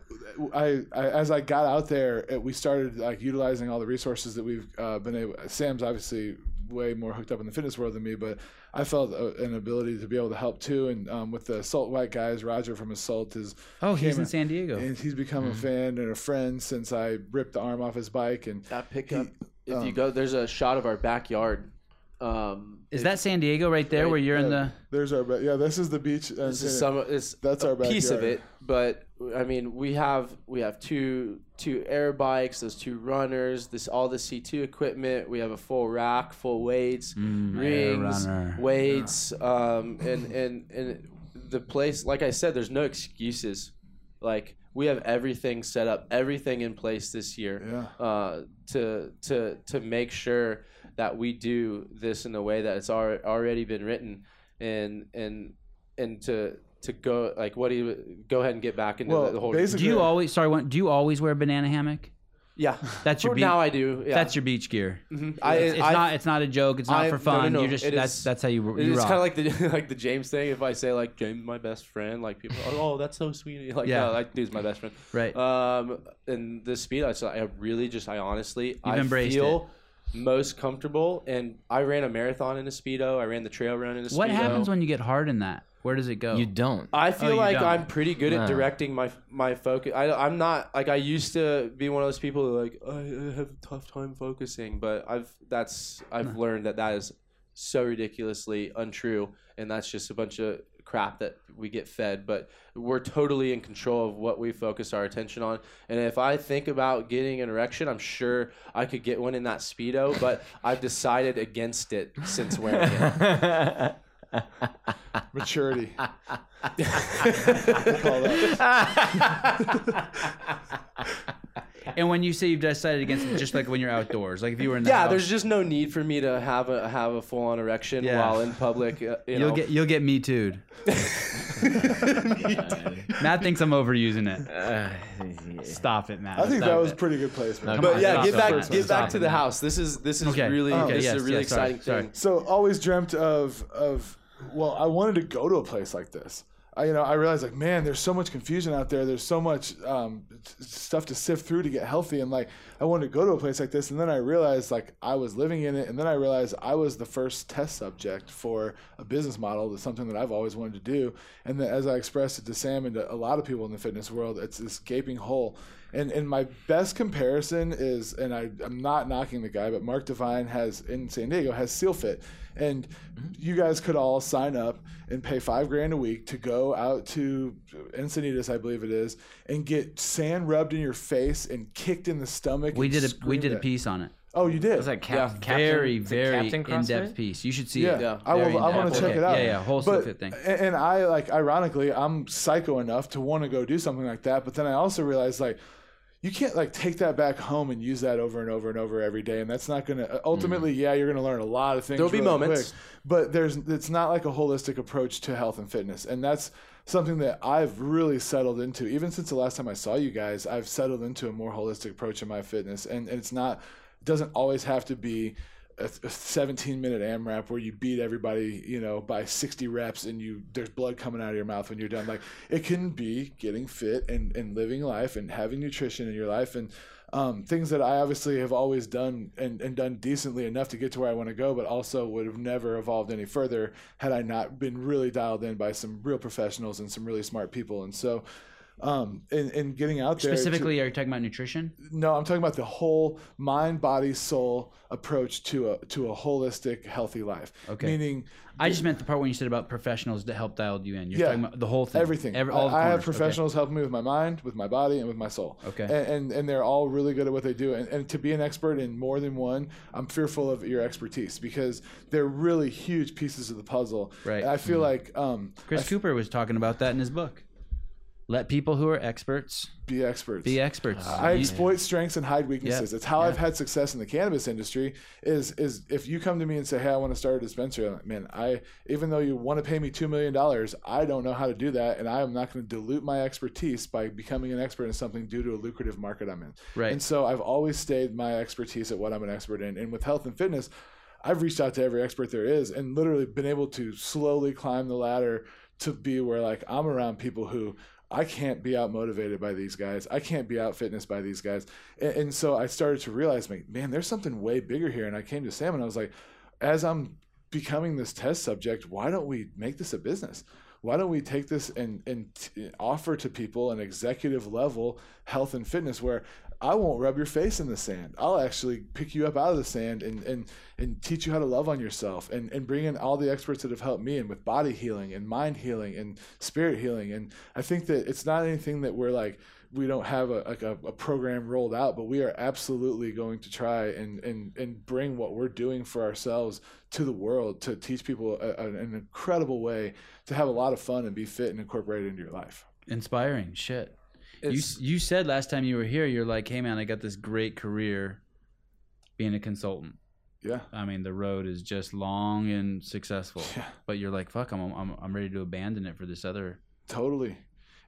I, I, as I got out there, it, we started like utilizing all the resources that we've uh, been able. Sam's obviously way more hooked up in the fitness world than me, but I felt a, an ability to be able to help too. And um, with the Assault White guys, Roger from Assault is oh he's in a, San Diego, and he's become mm-hmm. a fan and a friend since I ripped the arm off his bike. And that pickup, he, if um, you go, there's a shot of our backyard. Um, is that San Diego right there, right, where you're yeah, in the? There's our yeah. This is the beach. Uh, this is some. It's that's a our backyard. Piece of it, but I mean, we have we have two two air bikes, those two runners, this all the C two equipment. We have a full rack, full weights, mm, rings, weights, yeah. um, and and and the place. Like I said, there's no excuses. Like we have everything set up, everything in place this year, yeah. uh, to to to make sure that we do this in a way that it's already been written, and and and to to go like what do you go ahead and get back into well, the whole. Do you always sorry? Do you always wear a banana hammock? Yeah, that's your. Beach, now I do. Yeah. That's your beach gear. Mm-hmm. I, it's, it's I, not. It's not a joke. It's not I, for fun. No, no, no. You're just. It that's is, that's how you. you it's kind of like the like the James thing. If I say like James, my best friend, like people, are, oh, that's so sweet. Like yeah, no, like dude's my best friend. Right. Um, and the speed, I so I really just I honestly You've I embraced feel. It. Most comfortable, and I ran a marathon in a Speedo. I ran the trail run in a Speedo. What happens when you get hard in that? Where does it go? You don't. I feel oh, like don't. I'm pretty good no. at directing my my focus. I, I'm not like I used to be one of those people who like I have a tough time focusing, but I've that's I've no. learned that that is so ridiculously untrue, and that's just a bunch of crap that we get fed. But we're totally in control of what we focus our attention on, and if I think about getting an erection, I'm sure I could get one in that Speedo, but I've decided against it since wearing it. Maturity. And when you say you've decided against it, just like when you're outdoors, like if you were in the yeah, house, there's just no need for me to have a have a full on erection yeah. while in public. Uh, you you'll know. get you'll get me too'd. Matt thinks I'm overusing it. Uh, yeah. Stop it, Matt. I think that was it. pretty good placement. No, but on, yeah, get back get back stop to the house. This is this is okay. really okay, this yes, is a really yes, exciting sorry, thing. Sorry. So always dreamt of of well, I wanted to go to a place like this. I, you know, I realized, like, man, there's so much confusion out there. There's so much um, stuff to sift through to get healthy. And, like, I wanted to go to a place like this. And then I realized, like, I was living in it. And then I realized I was the first test subject for a business model. That's something that I've always wanted to do. And then, as I expressed it to Sam and to a lot of people in the fitness world, it's this gaping hole. And and my best comparison is, and I, I'm not knocking the guy, but Mark Divine has, in San Diego, has Seal Fit. And you guys could all sign up and pay five grand a week to go out to Encinitas, I believe it is, and get sand rubbed in your face and kicked in the stomach. We did a we did a piece on it. Oh, you did? It was like cap, yeah, very, very in-depth piece. You should see yeah. it. Yeah, I will. I want to check okay. it out. Yeah, yeah, whole but, Seal Fit thing. And I like, ironically, I'm psycho enough to want to go do something like that. But then I also realized, like, you can't, like, take that back home and use that over and over and over every day. And that's not going to – ultimately, mm-hmm. yeah, you're going to learn a lot of things. There'll really be moments. Quick, but there's it's not like a holistic approach to health and fitness. And that's something that I've really settled into. Even since the last time I saw you guys, I've settled into a more holistic approach in my fitness. And, and it's not – it doesn't always have to be – a seventeen minute AMRAP where you beat everybody, you know, by sixty reps and you there's blood coming out of your mouth when you're done. Like, it can be getting fit and, and living life and having nutrition in your life and um, things that I obviously have always done and, and done decently enough to get to where I want to go, but also would have never evolved any further had I not been really dialed in by some real professionals and some really smart people. And so Um, and, and getting out there. Specifically, to, are you talking about nutrition? No, I'm talking about the whole mind, body, soul approach to a to a holistic, healthy life. Okay. Meaning, I just meant the part when you said about professionals that help dial you in. You're yeah, talking about the whole thing. Everything. Every, all I, I have professionals okay. helping me with my mind, with my body, and with my soul. Okay. And and, and they're all really good at what they do. And, and to be an expert in more than one, I'm fearful of your expertise because they're really huge pieces of the puzzle. Right. And I feel mm-hmm. like um, Chris I, Cooper was talking about that in his book. Let people who are experts be experts. Be experts. Uh, I exploit strengths and hide weaknesses. It's yep. how yep. I've had success in the cannabis industry. Is is if you come to me and say, "Hey, I want to start a dispensary," I'm like, man, I even though you want to pay me two million dollars, I don't know how to do that, and I am not going to dilute my expertise by becoming an expert in something due to a lucrative market I'm in. Right. And so I've always stayed my expertise at what I'm an expert in, and with health and fitness, I've reached out to every expert there is, and literally been able to slowly climb the ladder to be where like I'm around people who. I can't be out motivated by these guys. I can't be out fitness by these guys. And, and so I started to realize, man, there's something way bigger here. And I came to Sam and I was like, as I'm becoming this test subject, why don't we make this a business? Why don't we take this and, and t- offer to people an executive level health and fitness where I won't rub your face in the sand. I'll actually pick you up out of the sand and, and, and teach you how to love on yourself and, and bring in all the experts that have helped me and with body healing and mind healing and spirit healing. And I think that it's not anything that we're like, we don't have a, like a, a program rolled out, but we are absolutely going to try and, and, and bring what we're doing for ourselves to the world to teach people a, an incredible way to have a lot of fun and be fit and incorporate it into your life. Inspiring shit. It's, you you said last time you were here, you're like, hey, man, I got this great career being a consultant. Yeah. I mean, the road is just long and successful. Yeah. But you're like, fuck, I'm I'm, I'm ready to abandon it for this other. Totally.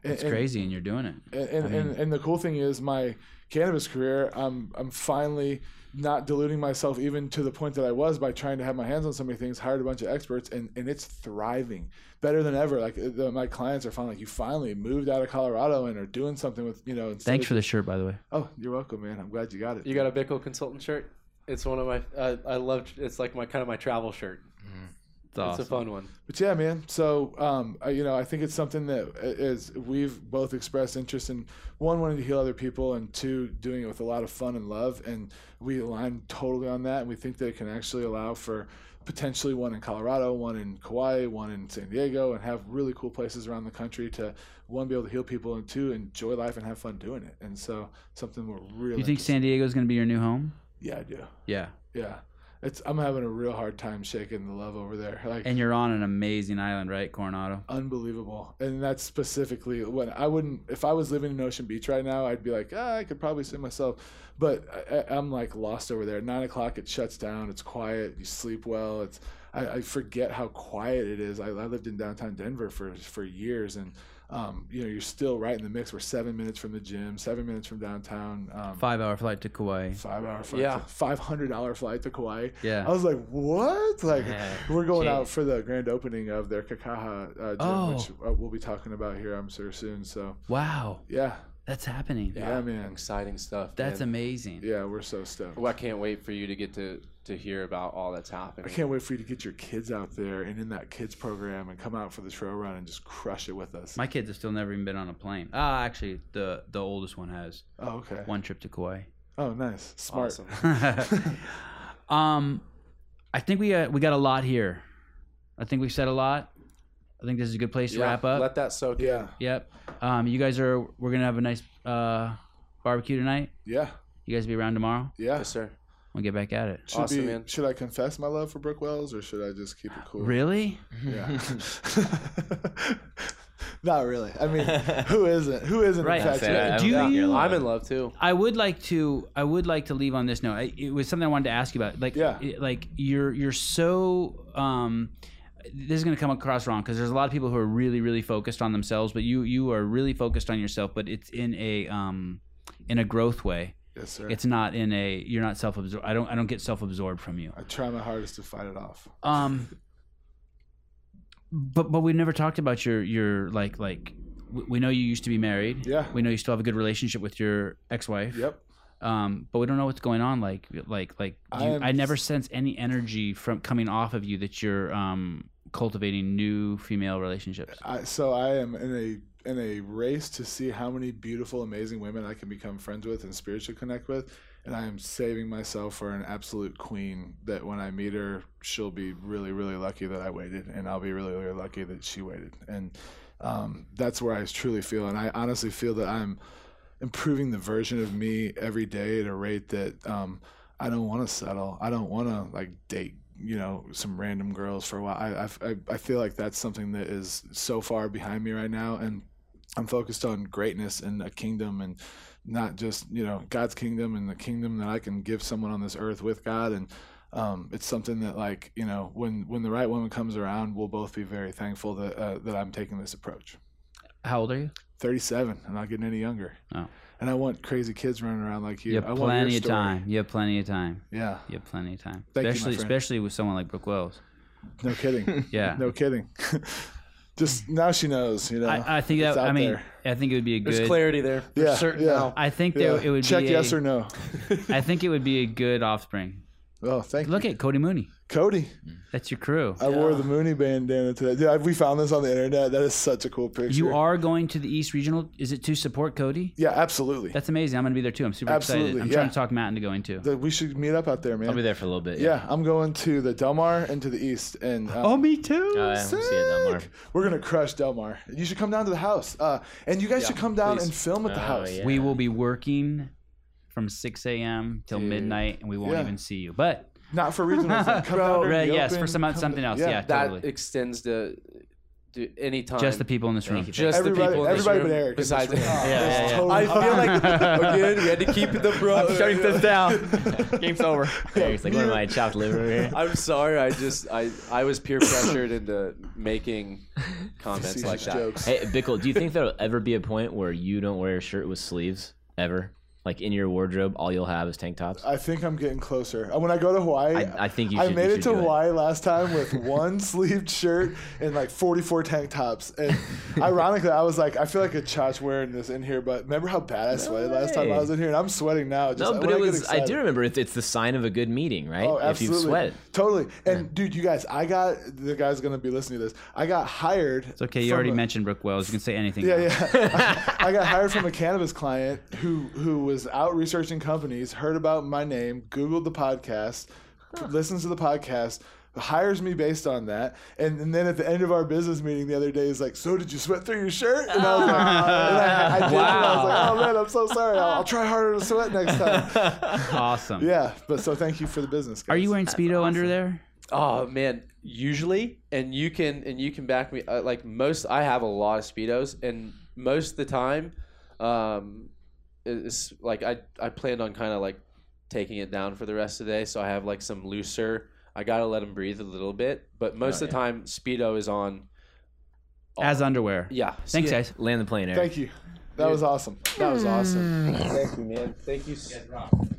It's and, crazy, and you're doing it. And and, I mean, and and the cool thing is my cannabis career, I'm I'm finally not diluting myself even to the point that I was by trying to have my hands on so many things, hired a bunch of experts, and, and it's thriving better than ever. Like the, my clients are finally like, you finally moved out of Colorado and are doing something with, you know. Thanks of, for the shirt, by the way. Oh, you're welcome, man. I'm glad you got it. You got a Bickle consultant shirt? It's one of my, uh, I love, it's like my kind of my travel shirt. Mm. It's, awesome. It's a fun one. But yeah, man. So, um, I, you know, I think it's something that is we've both expressed interest in, one, wanting to heal other people, and two, doing it with a lot of fun and love. And we align totally on that. And we think that it can actually allow for potentially one in Colorado, one in Kauai, one in San Diego, and have really cool places around the country to, one, be able to heal people, and two, enjoy life and have fun doing it. And so something we're really. You think San Diego is going to be your new home? Yeah, I do. Yeah. Yeah. It's, I'm having a real hard time shaking the love over there. Like, and you're on an amazing island, right, Coronado? Unbelievable. And that's specifically when I wouldn't – if I was living in Ocean Beach right now, I'd be like, ah, I could probably see myself. But I, I'm, like, lost over there. At nine o'clock, it shuts down. It's quiet. You sleep well. It's – I, I forget how quiet it is. I, I lived in downtown Denver for for years, and um, you know, you're still right in the mix. We're seven minutes from the gym, seven minutes from downtown. Um, five-hour flight to Kauai. Five-hour flight. Yeah. five hundred dollar flight to Kauai. Yeah. I was like, what? Like, yeah. we're going Jeez. out for the grand opening of their Kakaha uh, gym, oh. which uh, we'll be talking about here, I'm sure, soon. So. Wow. Yeah. That's happening. Yeah, yeah, man. Exciting stuff. That's man. amazing. Yeah, we're so stoked. Well, I can't wait for you to get to, to hear about all that's happening. I can't wait for you to get your kids out there and in that kids program and come out for the trail run and just crush it with us. My kids have still never even been on a plane. Ah, uh, actually, the the oldest one has. Oh, okay. One trip to Kauai. Oh, nice. Smart. Awesome. um, I think we, uh, we got a lot here. I think we've said a lot. I think this is a good place yeah, to wrap up. Let that soak yeah. in. Yep. Um, you guys are, we're going to have a nice uh, barbecue tonight. Yeah. You guys be around tomorrow? Yeah. Yes, sir. We'll get back at it. Should awesome, be, man. Should I confess my love for Brooke Wells, or should I just keep it cool? Really? Yeah. Not really. I mean, who isn't? Who isn't? Right. Fact, yeah, do I'm, you, I'm in love too. I would like to. I would like to leave on this note. I, it was something I wanted to ask you about. Like, yeah. it, like you're you're so. Um, This is going to come across wrong because there's a lot of people who are really, really focused on themselves, but you, you are really focused on yourself, but it's in a, um, in a growth way. Yes, sir. It's not in a, you're not self-absorbed. I don't, I don't get self-absorbed from you. I try my hardest to fight it off. Um, but, but we never talked about your, your, like, like we know you used to be married. Yeah. We know you still have a good relationship with your ex-wife. Yep. Um, but we don't know what's going on. Like, like, like you, I, I never sense any energy from coming off of you that you're, um, cultivating new female relationships. I, so I am in a, in a race to see how many beautiful, amazing women I can become friends with and spiritually connect with. And I am saving myself for an absolute queen that when I meet her, she'll be really, really lucky that I waited, and I'll be really, really lucky that she waited. And, um, that's where I truly feel. And I honestly feel that I'm improving the version of me every day at a rate that um I don't want to settle. I don't want to like date, you know, some random girls for a while. I, I I feel like that's something that is so far behind me right now, and I'm focused on greatness and a kingdom, and not just, you know, God's kingdom and the kingdom that I can give someone on this earth with God. And um it's something that, like, you know, when when the right woman comes around, we'll both be very thankful that uh, that I'm taking this approach. How old are you? thirty-seven. I'm not getting any younger. Oh. And I want crazy kids running around like you. You have I plenty want of story. time. You have plenty of time. Yeah. You have plenty of time. Thank especially, you, my friend. Especially with someone like Brooke Wells. No kidding. Yeah. No kidding. Just now she knows, you know. I, I think that. I mean, there. I think it would be a good. There's clarity there. For yeah. Certain. Yeah. No. I think yeah. that it would check be check yes a, or no. I think it would be a good offspring. Oh, thank Look you. Look at Cody Mooney. Cody. That's your crew. I yeah. wore the Mooney bandana today. Dude, we found this on the internet. That is such a cool picture. You are going to the East Regional. Is it to support Cody? Yeah, absolutely. That's amazing. I'm going to be there too. I'm super absolutely. excited. I'm yeah. trying to talk Matt into going too. We should meet up out there, man. I'll be there for a little bit. Yeah, yeah I'm going to the Del Mar and to the East. And um, oh, me too. Oh, yeah, we'll see you at Del Mar. We're going to crush Del Mar. You should come down to the house. Uh, and you guys yeah, should come down please. and film at the oh, house. Yeah. We will be working from six a m till Dude. midnight, and we won't yeah. even see you. But not for regional. Bro, right, yes, open, for some, something else. Yeah, yeah that totally. extends to, to any time. Just the people in this room. Just everybody, the people in this everybody room. But Eric. Besides, room. Yeah, yeah, yeah. Totally I feel like again we had to keep the bro. I'm shutting this down. Game's over. Eric's like, what am I, chopped liver here? I'm sorry. I just I I was peer pressured into making comments like that. Jokes. Hey Bischel, do you think there'll ever be a point where you don't wear a shirt with sleeves ever? Like in your wardrobe, all you'll have is tank tops? I think I'm getting closer. When I go to Hawaii, I, I think you should, I made you it to Hawaii it. last time with one sleeved shirt and like forty-four tank tops. And ironically, I was like, I feel like a chotch wearing this in here, but remember how bad I sweated no last time I was in here? And I'm sweating now. Just, no, but it was, I, I do remember it's, it's the sign of a good meeting, right? Oh, absolutely. If you sweat. Totally. And yeah. dude, you guys, I got, the guy's going to be listening to this. I got hired. It's okay. You already a, mentioned Brooke Wells. You can say anything. Yeah, now. yeah. I, I got hired from a cannabis client who, who, was out researching companies, heard about my name, Googled the podcast, huh. listens to the podcast, hires me based on that, and, and then at the end of our business meeting the other day, he's like, so did you sweat through your shirt? And I was like, oh. and I, I did, wow. and I was like, oh man, I'm so sorry. I'll, I'll try harder to sweat next time. Awesome. Yeah, but so thank you for the business, guys. Are you wearing Speedo awesome. under there? Oh man, usually, and you can and you can back me. Uh, like most, I have a lot of Speedos, and most of the time, um, it's like I I planned on kind of like taking it down for the rest of the day, so I have like some looser I got to let them breathe a little bit. But most oh, of the yeah. time, Speedo is on. All. As underwear. Yeah. Thanks, guys. Land the plane, Eric. Thank you. That Dude. was awesome. That was awesome. Thank you, man. Thank you.